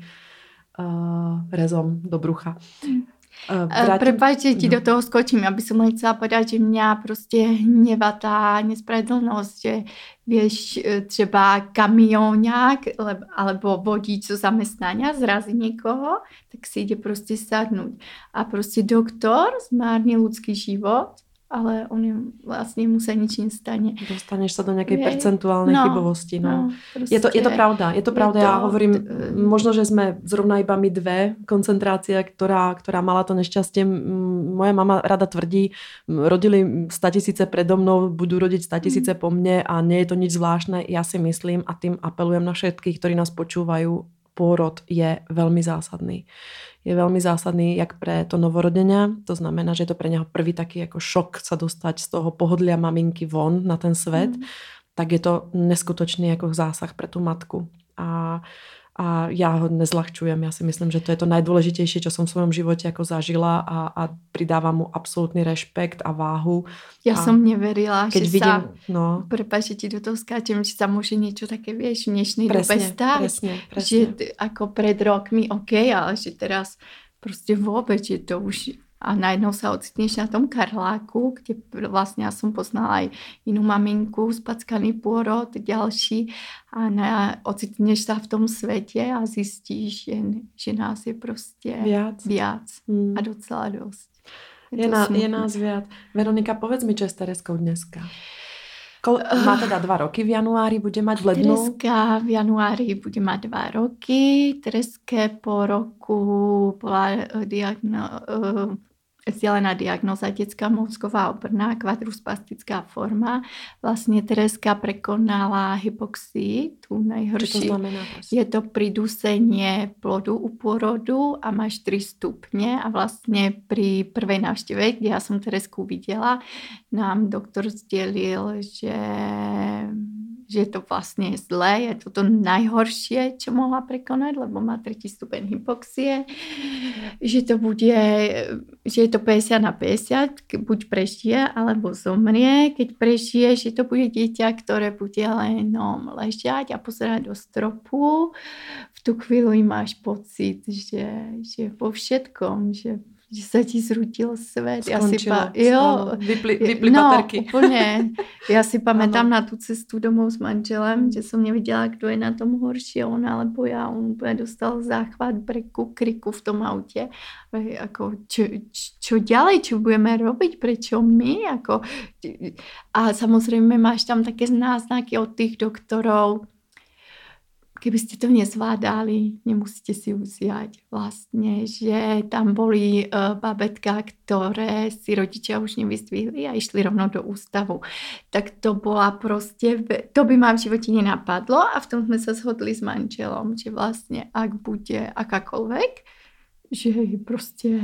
rezom do brucha. Prepáčte, ti do toho skočím, aby som len chcela povedať, že mňa prostě hněvá tá nespravedlnosť, že vieš, třeba kamionák alebo vodič zamestnania zrazí někoho, tak si jde prostě sadnúť. A prostě doktor zmární ľudský život, ale on vlastně mu se nič nestane. Dostaneš se do nějaké percentuální chybovosti. No. Prostě je to pravda. Je to pravda. Já hovorím, možno, že jsme zrovna iba my dve koncentrácia, která mala to nešťastie. Moja mama rada tvrdí, rodili 100 000 predo mnou, budú rodiť 100 000 po mne a nie je to nič zvláštne. Ja si myslím a tým apelujem na všetkých, ktorí nás počúvajú, pôrod je veľmi zásadný. Je veľmi zásadný jak pre to novorodenia, to znamená, že je to pre neho prvý taký ako šok sa dostať z toho pohodlia maminky von na ten svet, tak je to neskutočný ako zásah pre tú matku. A ja ho nezľahčujem, ja si myslím, že to je to najdôležitejšie, čo som v svojom živote ako zažila a pridávam mu absolútny rešpekt a váhu. Ja som neverila, že vidím, prepáč, že ti do toho skáčem, že sa môže niečo také, vieš, v dnešnej dobe stať. Presne. Že ako pred rokmi, OK, ale že teraz proste vôbec je to už... A najednou sa ocitneš na tom Karláku, kde vlastne ja som poznala aj inú maminku, spackaný pôrod, ďalší. A ocitneš sa v tom svete a zistíš, že nás je prostě viac. A docela dost. Je nás viac. Veronika, povedz mi, čo je s Tereskou dneska? Má teda 2 roky v januári, bude mať v lednu? Tereska v januári bude mať 2 roky. Tereske po roku bola sdělena diagnoza dětská mozková obrna, kvadruspastická forma. Vlastně Tereska prekonala hypoxii, tu nejhorší. To znamená, je to priduseně plodu u porodu a máš 3 stupně a vlastně při první návštěvě, kdy já jsem Teresku viděla, nám doktor sdělil, že to vlastně je zlé, je to to najhoršie, čo mohla prekonať, lebo má 3. stupeň hypoxie, že to bude, že je to 50/50, buď prežije, alebo zomrie, keď prežije, že to bude dieťa, ktoré bude jenom ležať a pozerať do stropu, v tú chvíľu máš pocit, že vo všetkom, že se ti zrutil svět. Skončilo. Vyply baterky. Úplně. Já si pamatám na tu cestu domů s manželem, že jsem neviděla, kdo je na tom horší, on alebo já. On úplně dostal záchvat breku, kriku v tom autě. Jako, čo dělej, čo budeme robiť, prečo my? Jako, a samozřejmě máš tam také náznaky od těch doktorů, kdybyste to nezvládali, nemusíte si uziať vlastně, že tam boli babetka, které si rodiče už nevystvihli a išli rovno do ústavu. Tak to byla prostě, to by mám v životě nenapadlo a v tom jsme se shodli s manželom, že vlastně ak bude akákoľvek, že prostě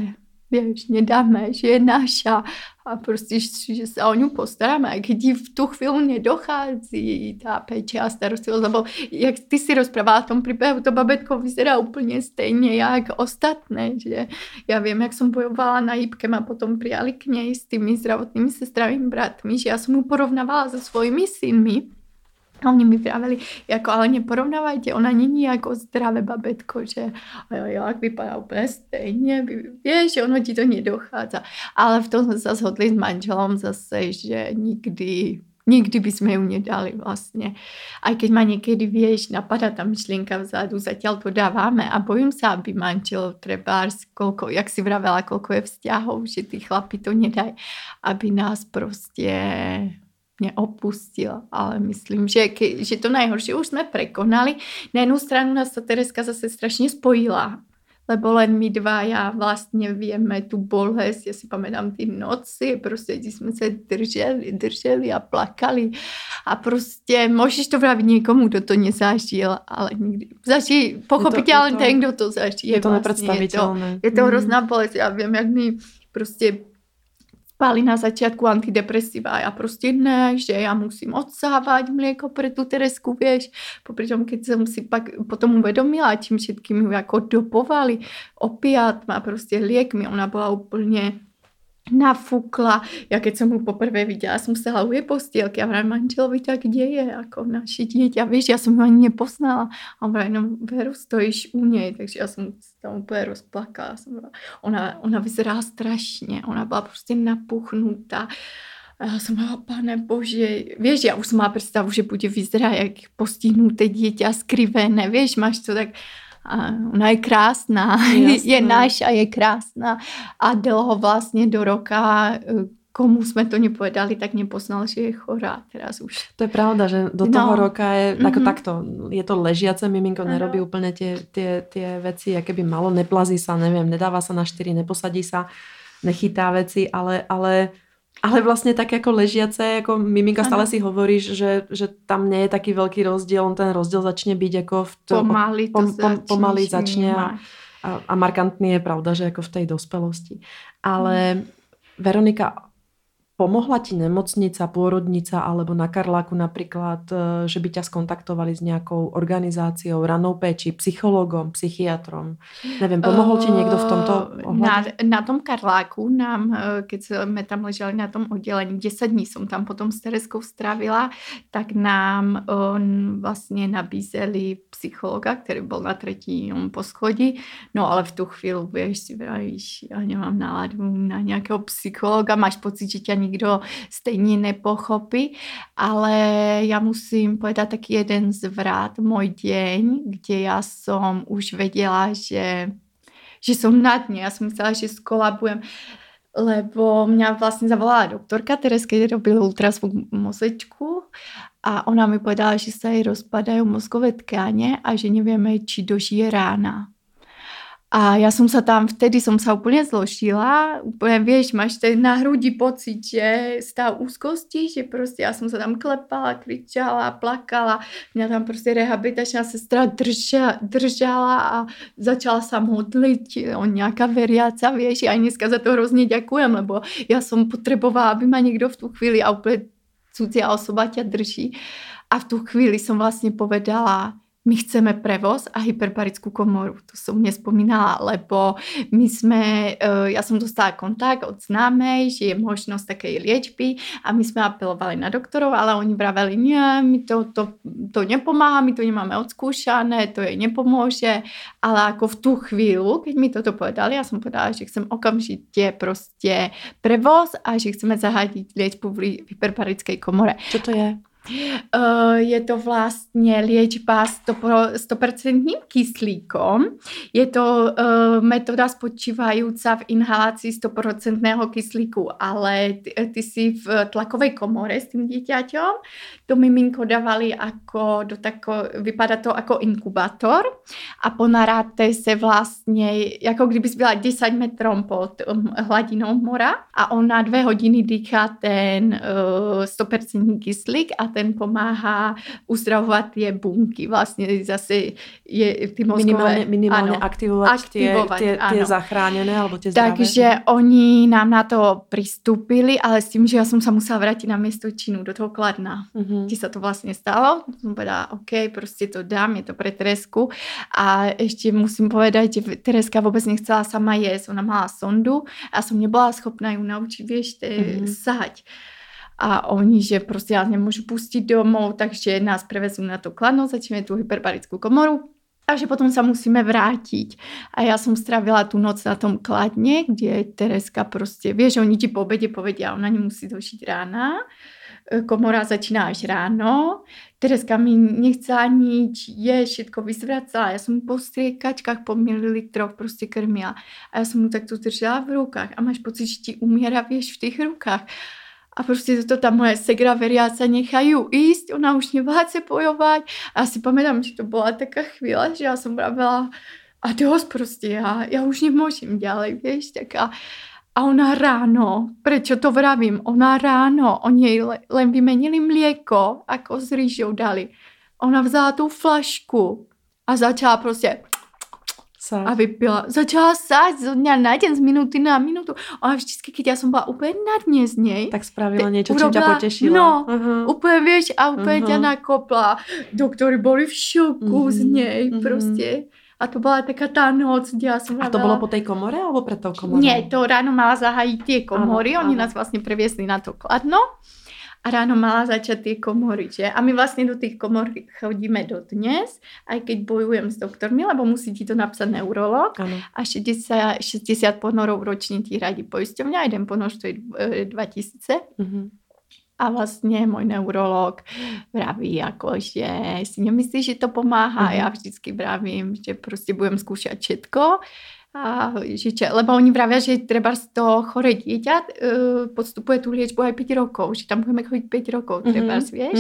věč nedáme, že je naša a prostě, že se o ňu postaráme. A když v tu chvíli nedochází ta péče a starostivost, lebo jak ty si rozprávala v tom příběhu, to babetko vyzerá úplně stejně jak ostatné, že já vím, jak jsem bojovala na Jíbkem a potom přijali k něj s tými zdravotnými sestrami, bratmi, že já jsem mu porovnávala se svojimi synmi. A oni mi vraveli, jako, ale neporovnávajte, ona není jako zdravé babetko, že jak vypadá úplně stejně, víš, že ono ti to nedochází. Ale v tom jsme se shodli s manželom zase, že nikdy bychom ju nedali vlastně. A když má někdy, víš, napadá ta myšlenka vzadu, zatím to dáváme a bojím se, aby manžel trebárs, jak si vravela, kolko je vzťahov, že ty chlapi to nedají, aby nás prostě mě opustil, ale myslím, že to nejhorší už jsme prekonali. Na jednu stranu nás ta Tereska zase strašně spojila, lebo len my dva, já vlastně víme tu bolest, já si pamatám ty noci, prostě když jsme se drželi a plakali a prostě můžeš to vravit někomu, kdo to nezažil, ale nikdy. Zažil, pochopitelně to, ten, kdo to zažil, je to vlastně, je to hrozná bolest, já vím, jak mi prostě spali na začátku antidepresiva a já prostě ne, že já musím odsávat mléko pro tu Teresku, věš. Popričom, keď jsem si pak potom uvědomila, tím všetkým jako dopovali opiátma, prostě liekmi, ona byla úplně nafukla. Já keď jsem ho poprvé viděla, jsem se hlavuje postělky a vrát manželovi, tak kde je, jako naše dítě, víš, já jsem ho ani nepoznala. A on vrát, no Veru, stojíš u něj, takže já jsem tam úplně rozplakala. Ona vyzerá strašně, ona byla prostě napuchnutá. A já jsem byla, pane bože, víš, já už jsem má představu, že bude vyzerá, jak postihnuté dítě, skrivené, víš, máš to tak. A ona je krásná, je náš a je krásná a dlouho vlastně do roka, komu jsme to nepovedali, tak nepoznal, že je chorá teraz už. To je pravda, že do toho roka je jako takto, je to ležiace miminko, nerobí úplně tie veci, jaké by malo, neplazí sa, nevím, nedává sa na 4, neposadí sa, nechytá veci, ale vlastně tak jako ležiace, jako miminka stále si hovoríš, že tam nie je taký velký rozdiel, on ten rozdiel začne být jako v tom, pomaly začne a markantný je pravda, že jako v tej dospelosti. Ale Veronika, pomohla ti nemocnica, pôrodnica alebo na Karláku napríklad, že by ťa skontaktovali s nejakou organizáciou, ranou péči, psychologom, psychiatrom? Neviem, pomohol ti niekto v tomto ohľade? Na tom Karláku nám, keď sme tam leželi na tom oddelení, 10 dní som tam potom s Tereskou strávila, tak nám vlastne nabízeli psychologa, ktorý bol na 3. poschodí. No ale v tú chvíľu, vieš, si vravíš, ja nemám náladu na nejakého psychologa, máš pocit, že ťa nikdo stejně nepochopí, ale já musím povedat taky jeden zvrat, můj den, kde já jsem už věděla, že jsem na dně, já jsem myslela, že skolabujem, lebo mě vlastně zavolala doktorka Tereska, která robila ultrazvuk mozečku a ona mi povedala, že se jí rozpadají mozkové tkáně a že nevíme, či dožije rána. A ja som sa tam, vtedy som sa úplne zložila, úplne, vieš, máš ten na hrudi pocit, že stav úzkosti, že proste ja som sa tam klepala, kričala, plakala, mňa tam proste rehabilitačná sestra držala a začala sa modliť, on nejaká veriaca, vieš, aj dneska za to hrozne ďakujem, lebo ja som potrebovala, aby ma niekto v tú chvíli, a úplne cudzia osoba ťa drží. A v tú chvíli som vlastne povedala, my chceme prevoz a hyperbarickou komoru. To som nespomínala, lebo my sme, ja som dostala kontakt od známej, že je možnosť takej liečby a my sme apelovali na doktorov, ale oni vraveli, nie, my to nepomáha, my to nemáme odskúšané, to jej nepomôže. Ale ako v tú chvíľu, keď mi toto povedali, ja som povedala, že chcem okamžite proste prevoz a že chceme zahadiť liečbu v hyperbarickej komore. Čo to je? Je to vlastne liečba 100% kyslíkom. Je to metóda spočívajúca v inhalácii 100% kyslíku, ale ty si v tlakovej komore s tým dieťaťom. To miminko dávali ako, vypadá to ako inkubátor a ponaráte se vlastne, ako kdyby si byla 10 metrom pod hladinou mora a on na 2 hodiny dýchá ten 100% kyslík a ten pomáhá uzdravovat tie bunky. Vlastně zase je ty mozkové... Minimálně aktivovat tie zachráněné alebo tie zdravé. Takže oni nám na to přistupili, ale s tím, že já jsem se musela vrátit na město činu, do toho Kladna. Mm-hmm. Ti se to vlastně stalo. Jsem povedala, OK, prostě to dám, je to pre Teresku. A ještě musím povedať, že Tereska vůbec nechcela sama jíst. Ona mala sondu a jsem nebyla schopná ju naučit, vieš, sať. A oni, že prostě já nemůžu pustit domů, takže nás prevezú na to Kladno, začneme tu hyperbarickou komoru a že potom se musíme vrátit. A já jsem strávila tu noc na tom Kladně, kde Tereska prostě, vieš, oni ti po obědě povedia, ona nemusí došít rána, komora začíná až ráno, Tereska mi nechcela nič, je, všetko vysvracala, já jsem mu po striekačkách po mililitroch prostě krmila a já jsem mu takto držela v rukách a máš pocit, že ti umiera, vieš, v těch rukách. A prostě to ta moje segra veriaca nechají jíst, ona už nevládce bojovat. A já si pamätám, že to byla taká chvíle, že já jsem byla a dost prostě, já už nemůžem ďalej, víš, tak a ona ráno, prečo to vravím, ona ráno, oni jej len vymenili mlieko, ako s rýžou dali. Ona vzala tu flašku a začala prostě... A vypila. Začala sať z dňa na deň, z minuty na minutu. Ona vždycky, keď ja som bola úplne na dne z nej. Tak spravila niečo, čo ťa potešilo. No, úplne vieš, a úplne ťa nakopla. Doktori boli v šoku z nej proste. A to byla taká tá noc, kde ja som... A to bylo po tej komore, alebo pred tou komorou? Nie, to ráno mala zahájiť tie komory. Ano, oni nás vlastne previesli na to Kladno. A ráno mala začať tie komory, že? A my vlastne do tých komor chodíme dodnes, aj keď bojujem s doktormi, lebo musí ti to napsať neurolog. Ano. A 60 ponorov ročne ti hradí poisťovňa, a jeden ponor stojí 2000. A vlastně můj neurolog vraví, že si nemyslí, že to pomáhá. Já vždycky vravím, že prostě budem zkoušet všetko. A že, lebo oni vravia, že treba z toho choré dieťa podstupuje tú liečbu aj 5 rokov, že tam budeme chodiť 5 rokov, treba, vieš.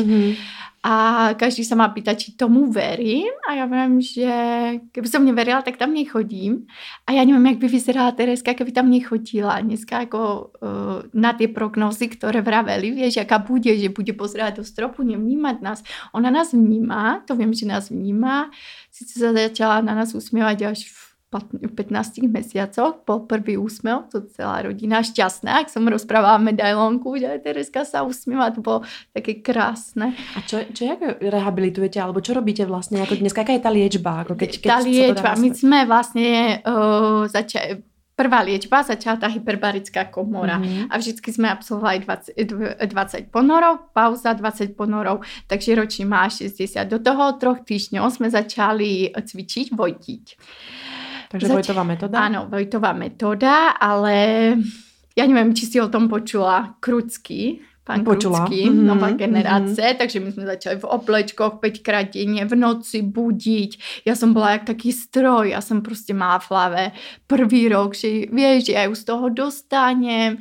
A každý sa ma pýta, či tomu verím a ja viem, že keby som neverila, tak tam nechodím. A ja neviem, jak by vyzerala Tereska, keby tam nechodila. Dneska ako na tie prognózy, ktoré vraveli, vieš, aká bude, že bude pozerať do stropu, nevnímať nás. Ona nás vníma, to viem, že nás vníma. Sice sa začala na nás usmievať až v 15 mesiacoch, bol prvý úsmev, to celá rodina šťastná, jak som rozprávala medailonku, že Tereska sa usmieva, to bolo také krásne. A čo ako rehabilitujete, alebo čo robíte vlastne, ako dneska, aká je tá liečba? Ako keď tá liečba, my sme vlastne prvá liečba začala tá hyperbarická komora a vždycky sme absolvovali 20 ponorov, pauza 20 ponorov, takže ročne má 60. Do toho 3 týždňov sme začali cvičiť, vojtiť. Takže Vojtová metoda? Áno, Vojtová metoda, ale ja neviem, či si o tom počula. Krucký Pankrucký, nová generace, takže my jsme začali v oblečkoch, 5krát denně, v noci budit. Já jsem byla jak taký stroj, já jsem prostě má v hlavě prvý rok, že víš, že já ju z toho dostanem,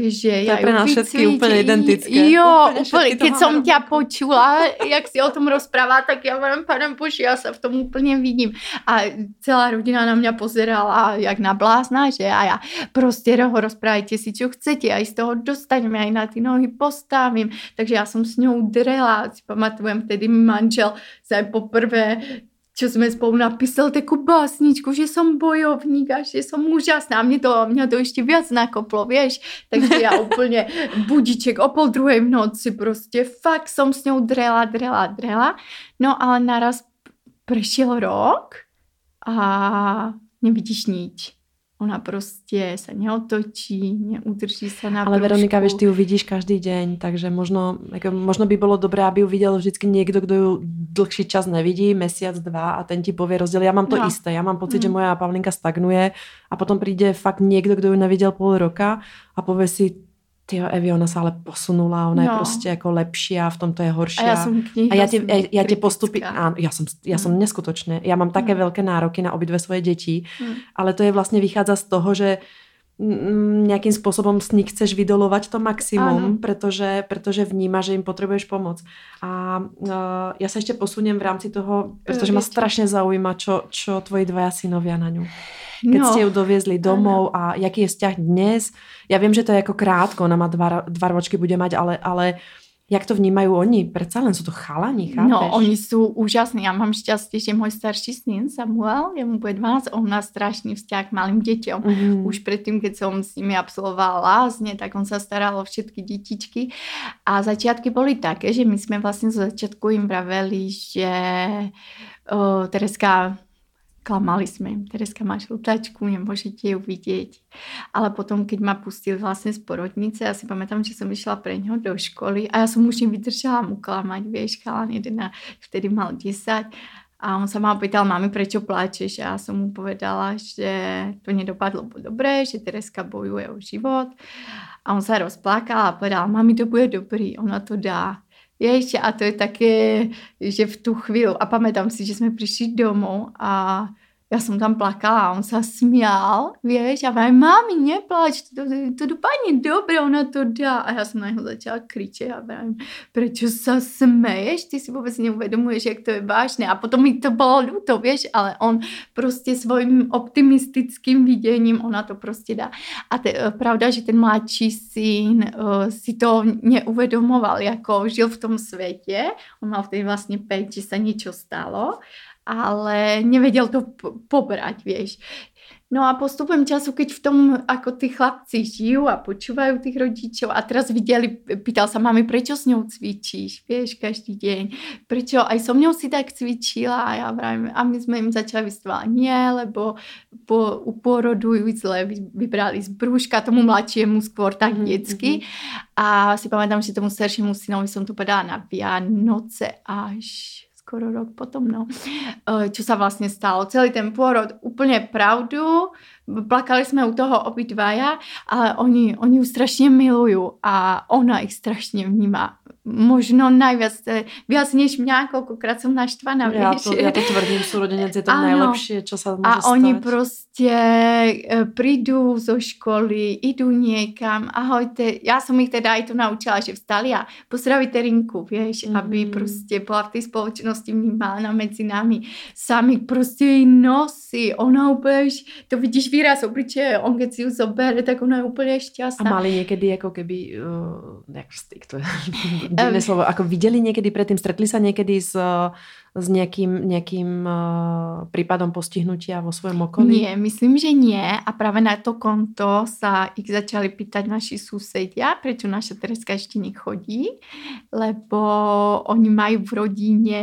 že to já ju vycvítím. To je pro nás všetky úplně identické. Jo, úplně, keď jsem tě počula, jak si o tom rozprává, tak já vám panem bože, já se v tom úplně vidím. A celá rodina na mě pozerala jak na blázna, že a já prostě ho rozprávajte si, čo chcete, já ji z toho dostanem, já ji na ty nohy postavím, takže já jsem s ňou drela, si pamatujem, tedy manžel se poprvé, čo jsme spolu napísal takovou básničku, že jsem bojovník a že jsem úžasná a mě to ještě víc nakoplo, víš, takže já úplně budíček o 1:30 v noci, prostě fakt jsem s ňou drela, no ale naraz prešel rok a nevidíš nič. Ona prostě se neotočí, neudrží se na brúšku. Ale Veronika, víš, ty ju vidíš každý den, takže možno by bylo dobré, aby ju viděl vždycky někdo, kdo ju dlhší čas nevidí, měsíc, dva a ten ti pově rozdíl. Já mám to isté, já mám pocit, že moja Pavlinka stagnuje a potom přijde fakt někdo, kdo ju neviděl půl roka a pově si, tyjo, Evi, ona se ale posunula, ona je prostě jako lepší a v tom to je horší. A já jsem k ní já tě postupy, ano, já jsem neskutočné. Já mám také velké nároky na obě svoje děti, ale to je vlastně vychází z toho, že nějakým způsobem s ní chceš vydolovat to maximum, protože vnímáš, že jim potřebuješ pomoc. A já se ještě posunem v rámci toho, protože mě strašně zaujíma, čo tvoji dvaja synovia na ňu. Keď ste ju doviezli domov a jaký je vzťah dnes? Ja viem, že to je ako krátko, ona má 2 ročky bude mať, ale jak to vnímají oni? Přece len jsou to chalani, chápeš? No, oni jsou úžasní. Já mám šťastie, že můj starší syn Samuel, jemu bude 12, on má strašný vzťah k malým dětem. Už předtím, keď jsem s nimi absolvovala lázně, tak on se staral o všetky dětičky. A začátky byly také, že my jsme vlastně z začátku jim vraveli, že Tereska... Klamali jsme jim, Tereska má žlutačku, nemůžete ju vidět. Ale potom, keď ma pustil vlastně z porodnice, já si pamätám, že jsem išla pre něho do školy a já jsem už nevydržela mu klamať, vieš, chalan jeden a vtedy mal 10. A on sa ma opýtal, mami, prečo pláčeš? A já jsem mu povedala, že to nedopadlo dobré, že Tereska bojuje o život. A on sa rozplakal a povedal, mami, to bude dobrý, ona to dá. Ještě a to je také, že v tu chvíli, a pamätám si, že jsme přišli domů a já jsem tam plakala a on se smial, víš, a vám, mami, nepláč, to dopadne dobré, ona to dá. A já jsem na něho začala kričet a vám, prečo se smeješ, ty si vůbec neuvědomuješ, jak to je vážné. A potom mi to bylo ľúto, víš, ale on prostě svojím optimistickým viděním, ona to prostě dá. A pravda, že ten mladší syn si to neuvědomoval, jako žil v tom světě, on mal vtedy vlastně 5, že se něco stalo, ale nevedel to pobrať, vieš. No a postupem času, keď v tom, ako tí chlapci žijú a počúvajú tých rodičov a teraz videli, pýtal sa mami, prečo s ňou cvičíš, vieš, každý deň, prečo aj so mňou si tak cvičila a ja vravím, a my sme im začali vysvětlovat, nie, lebo u porodu ju zle vybrali z brúška, tomu mladšiemu skôr tak dětsky a si pamätám, že tomu staršímu synovi som to padala na Vianoce až skoro rok potom, no. Čo sa vlastne stalo. Celý ten pôrod, úplne pravdu, plakali sme u toho obidvaja, ale oni ju strašne milujú a ona ich strašne vníma. Možno najviac, viac než mňa, koľkokrát som naštvaná. Ja to tvrdím, súrodenec je to najlepšie, čo sa môže stať. A oni prostě prídu zo školy, idú niekam, ahojte, ja som ich teda aj to naučila, že vstali a pozdravíte Rinku, vieš, aby prostě bola v tej spoločnosti vnímána mezi nami. Sami prostě jej nosí, ona úplně, to vidíš výraz obličeje, on keď si ju zobere, tak ona je úplně šťastná. A mali niekedy, jako keby, to je... Divné slovo. Ako videli niekedy predtým, stretli sa niekedy s nejakým prípadom postihnutia vo svojom okolí? Nie, myslím, že nie. A práve na to konto sa ich začali pýtať naši susedia, prečo naša Tereska ešte nechodí, lebo oni majú v rodine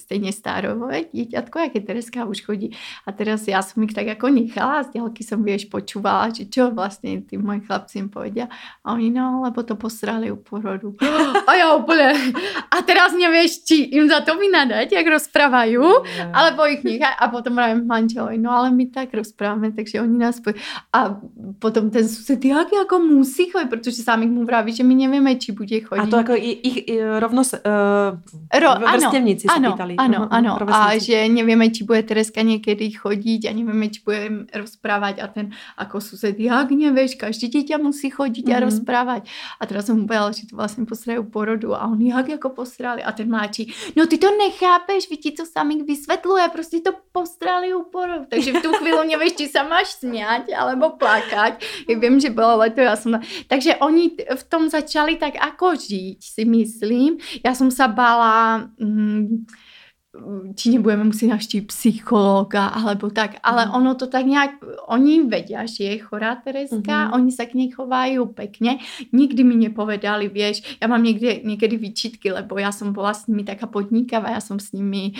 stejne stárové dieťatko, aké Tereska už chodí. A teraz ja som ich tak ako nechala, z diaľky som vieš počúvala, že čo vlastne tí moji chlapci im povedia. A oni, no, lebo to posrali u porodu. A ja úplne, a teraz nevieš, či im za to vynadať, jak rozprávajú, alebo ich nechá. A potom právě manželovi, no ale my tak rozprávame, takže oni nás spojí. A potom ten sused, jak jako musí chodit, protože sám mu vraví, že my nevíme, či bude chodit. A to jako ich rovno vrstěvníci se pýtali. Ano, a že nevíme, či bude Tereska někdy chodit a nevíme, či bude rozprávat a ten jako sused, jak nevíš, každý dítě musí chodit a rozprávat. A teda jsem mu povedala, že to vlastně posrají porodu a oni jak jako posrali a ten mláčí, no ty to nechápeš, vy ti to sami vysvětluje, prostě to postrali u porodu, takže v tu chvíli nevíš, či se máš smět alebo plakat. Já vím, že bylo leto, já jsem... Takže oni v tom začali tak jako žít, si myslím. Já jsem se bála... či nebudeme muset navštívit psychologa, alebo tak, ale ono to tak nějak, oni vedia, že je chorá Tereska, oni se k něj chovají pekně, nikdy mi nepovedali, vieš, já mám někdy výčitky, lebo já jsem byla s nimi taká podnikavá, já jsem s nimi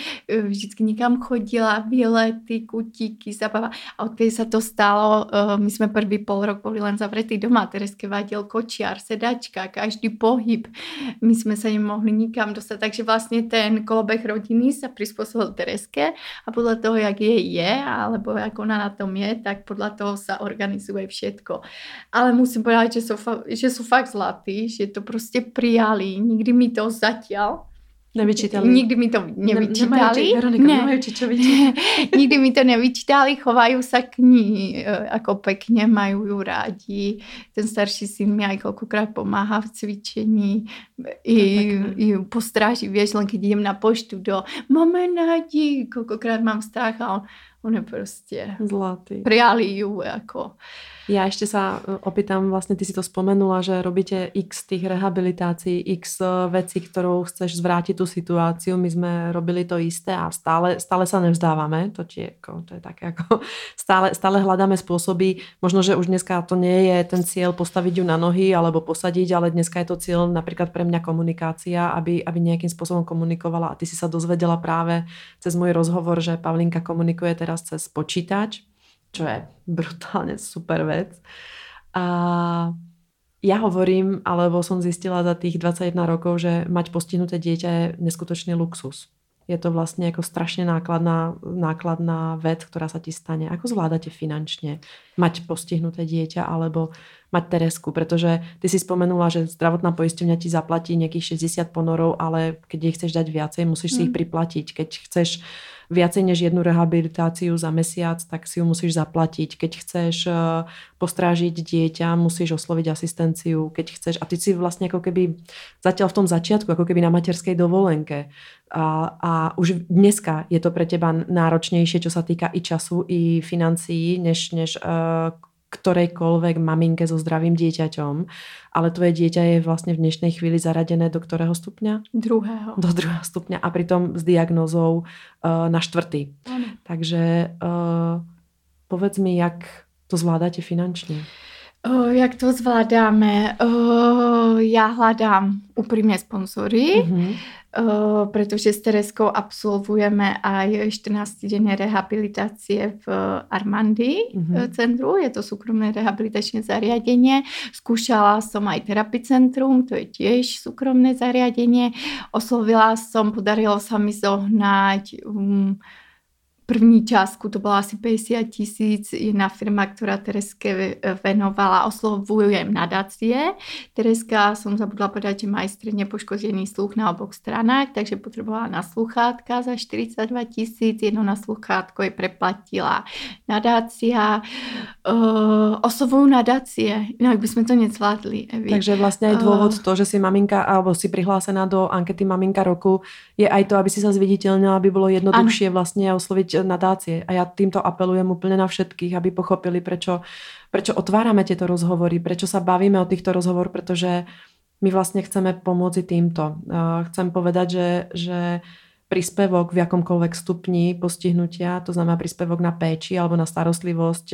vždycky někam chodila, výlety, kutíky, zabava a od té se to stalo, my jsme prvý pol rok byli len zavretí doma, Tereske vadil kočiar, sedačka, každý pohyb, my jsme se nemohli nikam dostat, takže vlastně ten koloběh rodiny a přizpůsobil Tereske a podle toho, jak je, alebo jak ona na tom je, tak podle toho se organizuje všetko. Ale musím povedať, že jsou fakt zlatý, že to prostě prijali. Nikdy mi to zatiaľ nevyčítali. Nikdy mi to nevyčítali. Nikdy mi to nevyčítali, chovají se k ní jako pekně, mají ju rádi. Ten starší syn mi aj kolikrát pomáhá v cvičení i postráží, věž, len když jdem na poštu do momenádi, kolikrát mám strach a on je prostě zlatý. Prijali ju jako. Já ještě se opýtám, vlastně ty si to vzpomenula, že robíte x těch rehabilitací, x věcí, kterou chceš zvrátit tu situaci. My jsme robili to jisté a stále se nevzdáváme. To je tak jako stále hledáme způsoby. Možno, že už dneska to nie je ten cíl postavit ju na nohy alebo posadit, ale dneska je to cíl například pro mě komunikácia, aby nějakým způsobem komunikovala a ty si se dozvedela právě cez můj rozhovor, že Pavlinka komunikuje teraz cez počítač. Čo je brutálne super vec. A ja hovorím, alebo som zistila za tých 21 rokov, že mať postihnuté dieťa je neskutočný luxus. Je to vlastne ako strašne nákladná vec, ktorá sa ti stane. Ako zvládate finančne mať postihnuté dieťa alebo mať Teresku? Pretože ty si spomenula, že zdravotná poisťovňa ti zaplatí nejakých 60 ponorov, ale keď jej chceš dať viacej, musíš si ich priplatiť. Keď chceš viacej než jednu rehabilitáciu za mesiac, tak si ju musíš zaplatiť. Keď chceš postrážiť dieťa, musíš osloviť asistenciu, keď chceš. A ty si vlastne ako keby zatiaľ v tom začiatku, ako keby na materskej dovolenke. A už dneska je to pre teba náročnejšie, čo sa týka i času, i financií, než ktorejkoľvek maminke so zdravým dieťaťom. Ale tvoje dieťa je vlastne v dnešnej chvíli zaradené do ktorého stupňa? Druhého. Do druhého stupňa a pritom s diagnózou na štvrtý. Ano. Takže povedz mi, jak to zvládáte finančne? Jak to zvládáme? Já hledám upřímně sponzory, protože s Tereskou absolvujeme aj 14-denné rehabilitace v Armandi centru, je to soukromé rehabilitační zariadenie. Zkoušela jsem aj terapicentrum, to je tiež soukromé zariadenie. Oslovila jsem, podarilo se mi zohnať první částku, to byla asi 50 000, jedna firma, která Tereske venovala, oslovujem nadacie. Tereska, jsem zabudla podat, že má středně poškozený sluch na obou stranách, takže potřebovala na sluchátka za 42 000, jedno na sluchátko je preplatila nadácia. Oslovuju nadacie, jinak bychom to nezvládli. Takže vlastně i důvod to, že si maminka, alebo si přihlásená do ankety Maminka Roku, je aj to, aby si se zviditelnila, aby bylo jednoduchší vlastně oslovit nadácie. A ja týmto apelujem úplne na všetkých, aby pochopili, prečo otvárame tieto rozhovory, prečo sa bavíme o týchto rozhovor, pretože my vlastne chceme pomôcť týmto. Chcem povedať, že príspevok v jakomkoľvek stupni postihnutia, to znamená príspevok na péči alebo na starostlivosť,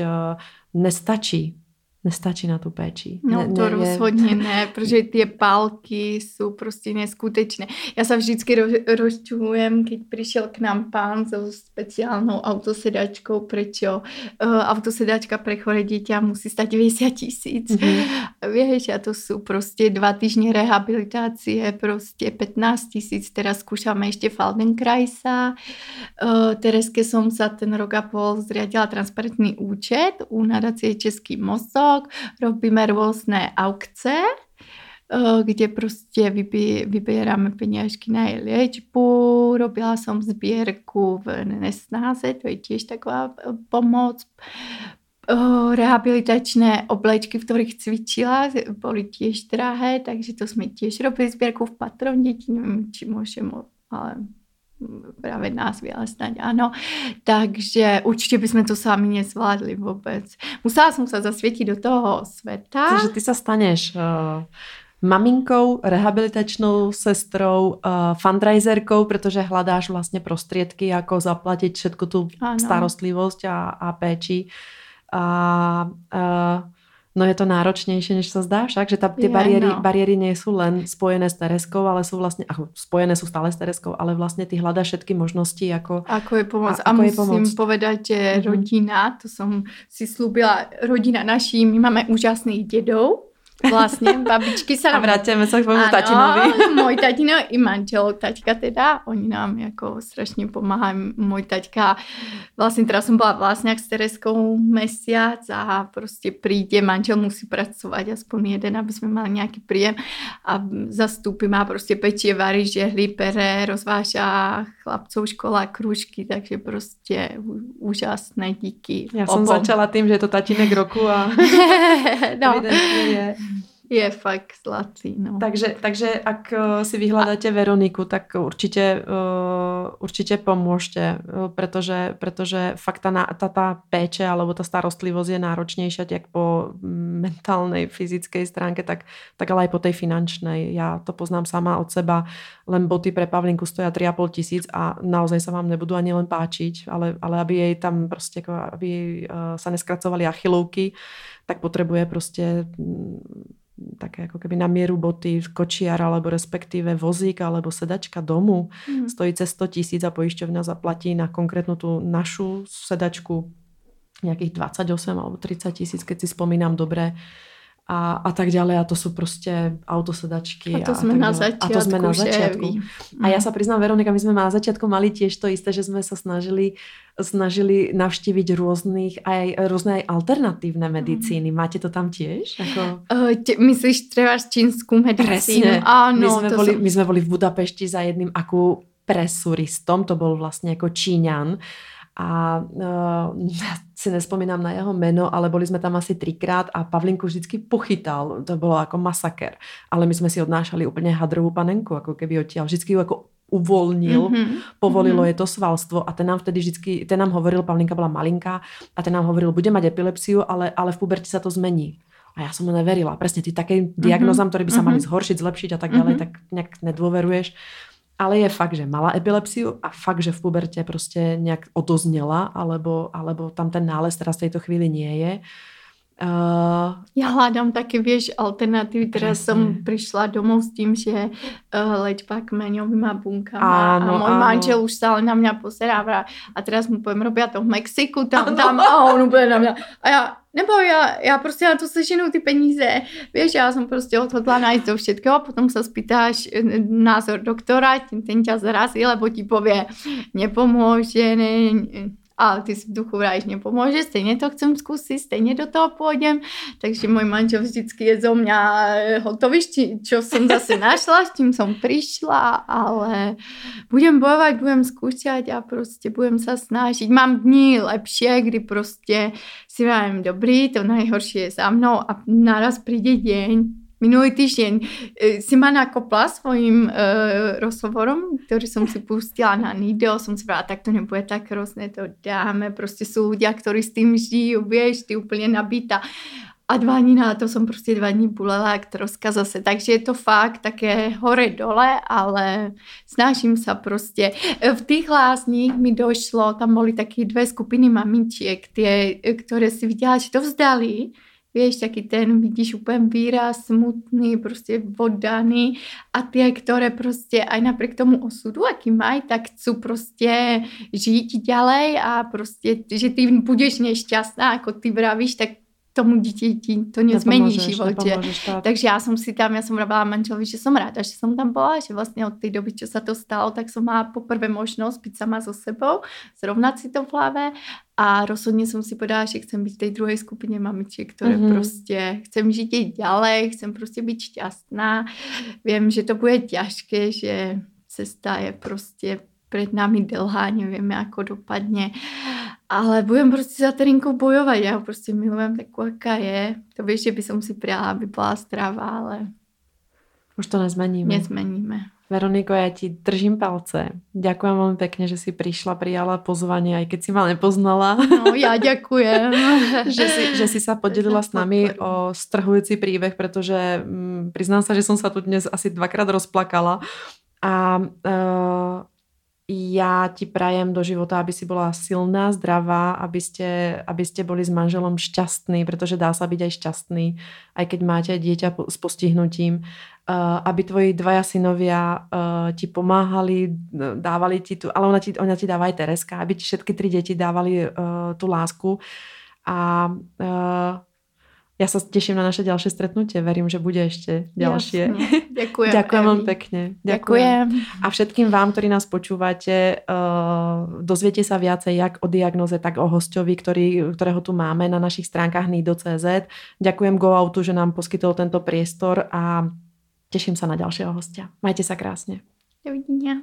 nestačí nestačí na tu péči. No ne, to rozhodně ne, protože ty pálky jsou prostě neskutečné. Já se vždycky rozčulujem, keď přišel k nám pán so speciálnou autosedačkou, prečo autosedačka pre choré dieťa musí stať 90 000. Mm-hmm. Vieš, a to jsou prostě 2 týždne rehabilitácie, prostě 15 000. Teraz skúšame ešte Faldenkraisa. Tereske som sa ten rok a pol zriadila transparentný účet u nadácie Český most. Robíme různé aukce, kde prostě vybíráme peněžky na léčbu. Robila jsem sbírku v nesnáze, to je tiež taková pomoc. Rehabilitačné oblečky, v kterých cvičila, byly tiež drahé, takže to jsme tiež robili sbírku v Patroně, nevím, či můžeme, ale právě nás vyjasnať, ano. Takže určitě bychom to sami nezvládli vůbec. Musela jsem se zasvětit do toho světa. Takže ty se staneš maminkou, rehabilitačnou sestrou, fundraiserkou, protože hledáš vlastně prostriedky, jako zaplatit všetku tu starostlivost a péči. No je to náročnější, než se zdá však, že ty bariéry nejsou len spojené s Tereskou, ale jsou vlastně, spojené jsou stále s Tereskou, ale vlastně ty hledáš všetky možnosti, ako je pomoc. A musím povedať, že rodina, to jsem si slúbila, rodina naší, my máme úžasných dědov, vlastně babičky se nám... A vrátíme se k mému tatinovi. Ano, můj tatino i manžel, taťka teda, oni nám jako strašně pomáhají. Můj taťka, vlastně teda jsem byla vlastně s Tereskou mesiac a prostě přijde, manžel musí pracovat aspoň jeden, aby jsme mali nějaký príjem a zastupí má prostě pečie, varí, žehli, pere, rozvážá chlapců škola, kružky, takže prostě úžasné díky. Já jsem začala tím, že je to tatínek roku a no. Evidentně je. Je fakt zlatý, no. Takže ak si vyhľadáte Veroniku, tak určite pomôžte, pretože fakt tá péče alebo tá starostlivosť je náročnejšia tak po mentálnej, fyzickej stránke, tak ale aj po tej finančnej. Ja to poznám sama od seba, len boty pre Pavlinku stoja 3 500 a naozaj sa vám nebudú ani len páčiť, ale aby jej tam prostě, aby jej sa neskracovali achilovky, tak potrebuje prostě také jako keby na míru boty, kočiar alebo respektíve vozík alebo sedačka domů. Stojí cez 100 000 a pojišťovna zaplatí na konkrétnu tu našu sedačku nějakých 28 alebo 30 000, keď si vzpomínám dobré. A tak dále, a to jsou prostě autosedačky. A to jsme na začátku. A já se přiznám, Veronika, my jsme na začátku mali tiež to isté, že jsme se snažili navštívit různé alternatívne medicíny. Máte to tam tiež? Ako... myslíš třeba čínskou medicínu? Ano, my jsme byli v Budapešti za jedným akupresuristom, to byl vlastně jako Číňan. A si nespomínám na jeho jméno, ale byli jsme tam asi 3krát a Pavlinku vždycky pochytal. To bylo jako masaker. Ale my jsme si odnášali úplně hadrovou panenku, jako keby odtiaľ. Vždycky ju jako uvolnil, povolilo je to svalstvo a ten nám hovoril, Pavlinka byla malinká a ten nám hovoril, bude mať epilepsiu, ale v pubertě se to zmení. A já jsem mu neverila. Presne ty takým diagnózám, které by se mali zhoršit, zlepšit a tak dále, tak nějak nedôveruješ. Ale je fakt, že mala epilepsiu a fakt, že v pubertě prostě nějak odozněla, alebo tam ten nález teraz v této chvíli nie je. Já hľadám taky, vieš, alternativy, která jsem přišla domů s tím, že léčba kmeňovýma bunkama a můj manžel už stále na mě poserává a teraz mu povím, robí to v Mexiku, tam a on úplně na mě a já... Nebo já prostě na to seženu ty peníze. Víš, já jsem prostě odhodla najít do všetkého a potom se spýtáš názor doktora, ten tě zrazí, lebo ti pově, nepomůže, ale ty si v duchu vrájíš, nepomůže, stejně to chcem zkusit, stejně do toho půjdem. Takže můj manžel vždycky je zo mě hotový, čo jsem zase našla, s tím jsem přišla, ale budem bojovat, budem zkoušet a prostě budem se snažit. Mám dní lepší, kdy prostě si vám dobrý, to nejhorší je za mnou a naraz přijde den. Minulý týždeň si ma nakopla svojím rozhovorom, ktorý som si pustila na Nido, som si povedala, tak to nebude tak hrozné, to dáme, prostě sú ľudia, ktorí s tým žijú, vieš, ty úplne nabitá. A 2 dní na to som prostě 2 dní bulela jak troska zase, takže je to fakt také hore dole, ale snažím se prostě. V tých lázních mi došlo, tam boli taky 2 skupiny mamičiek, ktoré si videla, že to vzdali, Víš, taky ten vidíš úplně výraz, smutný, prostě oddaný a ty, které prostě aj napriek tomu osudu, aký mají, tak chcú prostě žít ďalej a prostě, že ty budeš nešťastná, jako ty vravíš, tak tomu dítěti to nezmění v životě. Takže já jsem robila manželovi, že jsem ráda, že jsem tam byla, že vlastně od té doby, co se to stalo, tak jsem měla poprvé možnost být sama so sebou, zrovnat si to v hlavě a rozhodně jsem si podala, že chcem být v té druhé skupině mamiček, které prostě chcem žít i ďalej, chcem prostě být šťastná. Vím, že to bude těžké, že cesta je prostě před námi dlhá, nevíme, jako dopadne. Ale budem prostě za Terinkou bojovat, já ho prostě milujem taková, jaká je. To víš, že by som si priala, aby byla strava, ale... Už to nezmeníme. Nezmeníme. Veroniko, já ti držím palce. Ďakujem vám pekne, že si prišla, prijala pozvanie, aj keď si ma nepoznala. No, já ďakujem. že si sa podelila s nami o strhující príbeh, pretože priznám sa, že som sa tu dnes asi dvakrát rozplakala. A... ja ti prajem do života, aby si bola silná, zdravá, aby ste boli s manželom šťastní, pretože dá sa byť aj šťastný, aj keď máte dieťa s postihnutím. Aby tvoji dvaja synovia ti pomáhali, dávali ti tu, ale ona ti dáva aj Tereska, aby ti všetky tri deti dávali tú lásku. A ja sa teším na naše ďalšie stretnutie. Verím, že bude ešte ďalšie. Jasne. Ďakujem. Ďakujem vám pekne. Ďakujem. A všetkým vám, ktorí nás počúvate, dozviete sa viacej jak o diagnoze, tak o hostovi, ktorého tu máme na našich stránkach nido.cz. Ďakujem GoOutu, že nám poskytol tento priestor a teším sa na ďalšieho hostia. Majte sa krásne. Dovidenia.